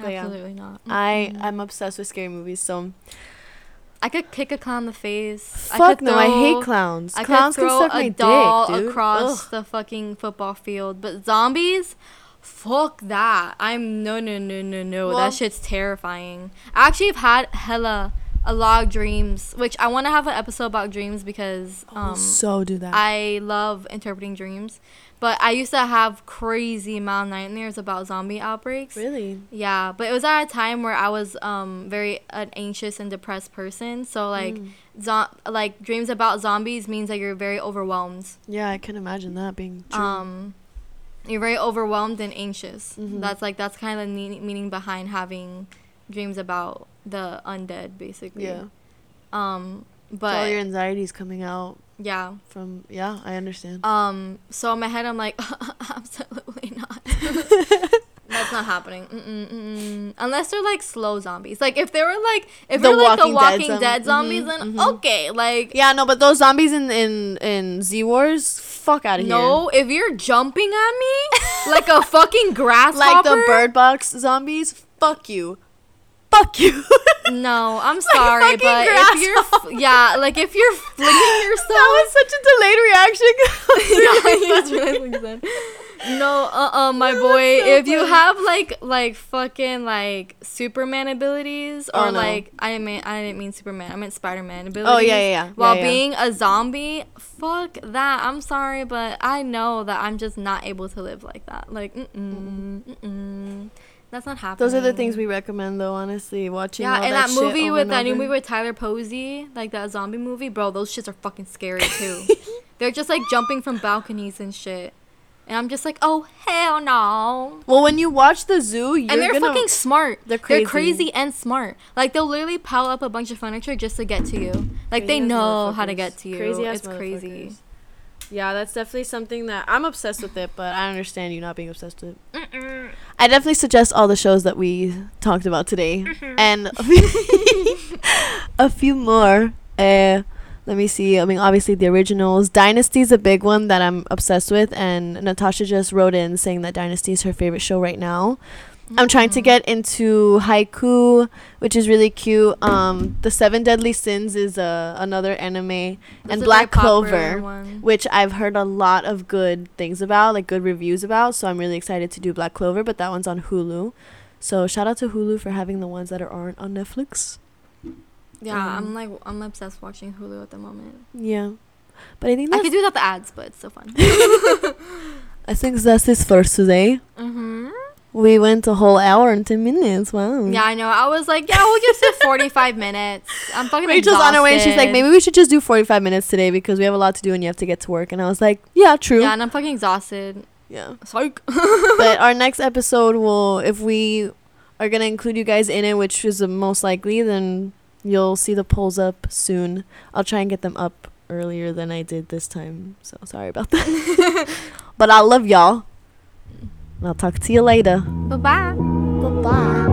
Absolutely yeah, not. I, I'm obsessed with scary movies, so... I could kick a clown in the face. Fuck I could no, throw, I hate clowns. I clowns could throw can suck a my doll dick, dude. across Ugh. the fucking football field. But zombies? Fuck that. I'm... No, no, no, no, no. Well, that shit's terrifying. Actually, I've had hella a lot of dreams, which I want to have an episode about dreams because um, oh, so do that. I love interpreting dreams. But I used to have crazy amount of nightmares about zombie outbreaks. Really? Yeah, but it was at a time where I was um, very an anxious and depressed person. So like, mm. zo- like dreams about zombies means that you're very overwhelmed. Yeah, I can imagine that being true. Um, you're very overwhelmed and anxious. Mm-hmm. That's like that's kind of the ne- meaning behind having dreams about the undead, basically. Yeah. Um, but so all your anxiety's coming out. Yeah. From yeah, I understand. Um, so in my head, I'm like, absolutely not. That's not happening. Mm-mm, mm-mm. Unless they're like slow zombies. Like if they were like if the they're like the Walking Dead, Dead zombies, mm-hmm, then mm-hmm. okay, like yeah, no, but those zombies in in, in Z Wars, fuck out of here. No, if you're jumping at me like a fucking grasshopper, like the Bird Box zombies, fuck you. Fuck you. No, I'm sorry, like but if you're, f- yeah, like if you're flinging yourself. That was such a delayed reaction. Yeah, really really no, uh-uh, my boy. So if funny. You have like, like fucking like Superman abilities or oh, no. like, I didn't mean, I didn't mean Superman. I meant Spider-Man abilities. Oh yeah, yeah, yeah. While yeah, yeah. being a zombie, fuck that. I'm sorry, but I know that I'm just not able to live like that. Like, mm mm, mm mm. That's not happening. Those are the things we recommend, though, honestly. Watching yeah, all and that, that movie shit with that new movie with Tyler Posey, like that zombie movie, bro, those shits are fucking scary too. They're just like jumping from balconies and shit, and I'm just like, oh hell no. Well, when you watch the zoo, you're and they're gonna, fucking smart. They're crazy. They're crazy and smart. Like they'll literally pile up a bunch of furniture just to get to you. Like crazy they know how to get to you. Crazy ass it's crazy. Yeah, that's definitely something that I'm obsessed with it, but I understand you not being obsessed with it. Mm-mm. I definitely suggest all the shows that we talked about today, mm-hmm. and a few, a few more. Uh, let me see. I mean, obviously the originals. Dynasty's a big one that I'm obsessed with, and Natasha just wrote in saying that Dynasty is her favorite show right now. I'm trying to get into Haiku, which is really cute. Um, the Seven Deadly Sins is uh, another anime. That's and Black Clover, one. Which I've heard a lot of good things about, like good reviews about. So I'm really excited to do Black Clover, but that one's on Hulu. So shout out to Hulu for having the ones that are, aren't on Netflix. Yeah, um, I'm like I'm obsessed watching Hulu at the moment. Yeah. But I think that's I could do without the ads, but it's so fun. I think that's it for today. Mm-hmm. We went a whole hour and ten minutes. Wow. Yeah, I know. I was like, yeah, we'll just do forty-five minutes. I'm fucking Rachel's exhausted. On her way, and she's like, maybe we should just do forty-five minutes today because we have a lot to do and you have to get to work. And I was like, yeah, true. Yeah, and I'm fucking exhausted. Yeah. Psych. But our next episode will, if we are going to include you guys in it, which is the most likely, then you'll see the polls up soon. I'll try and get them up earlier than I did this time. So sorry about that. But I love y'all. And I'll talk to you later. Bye-bye. Bye-bye.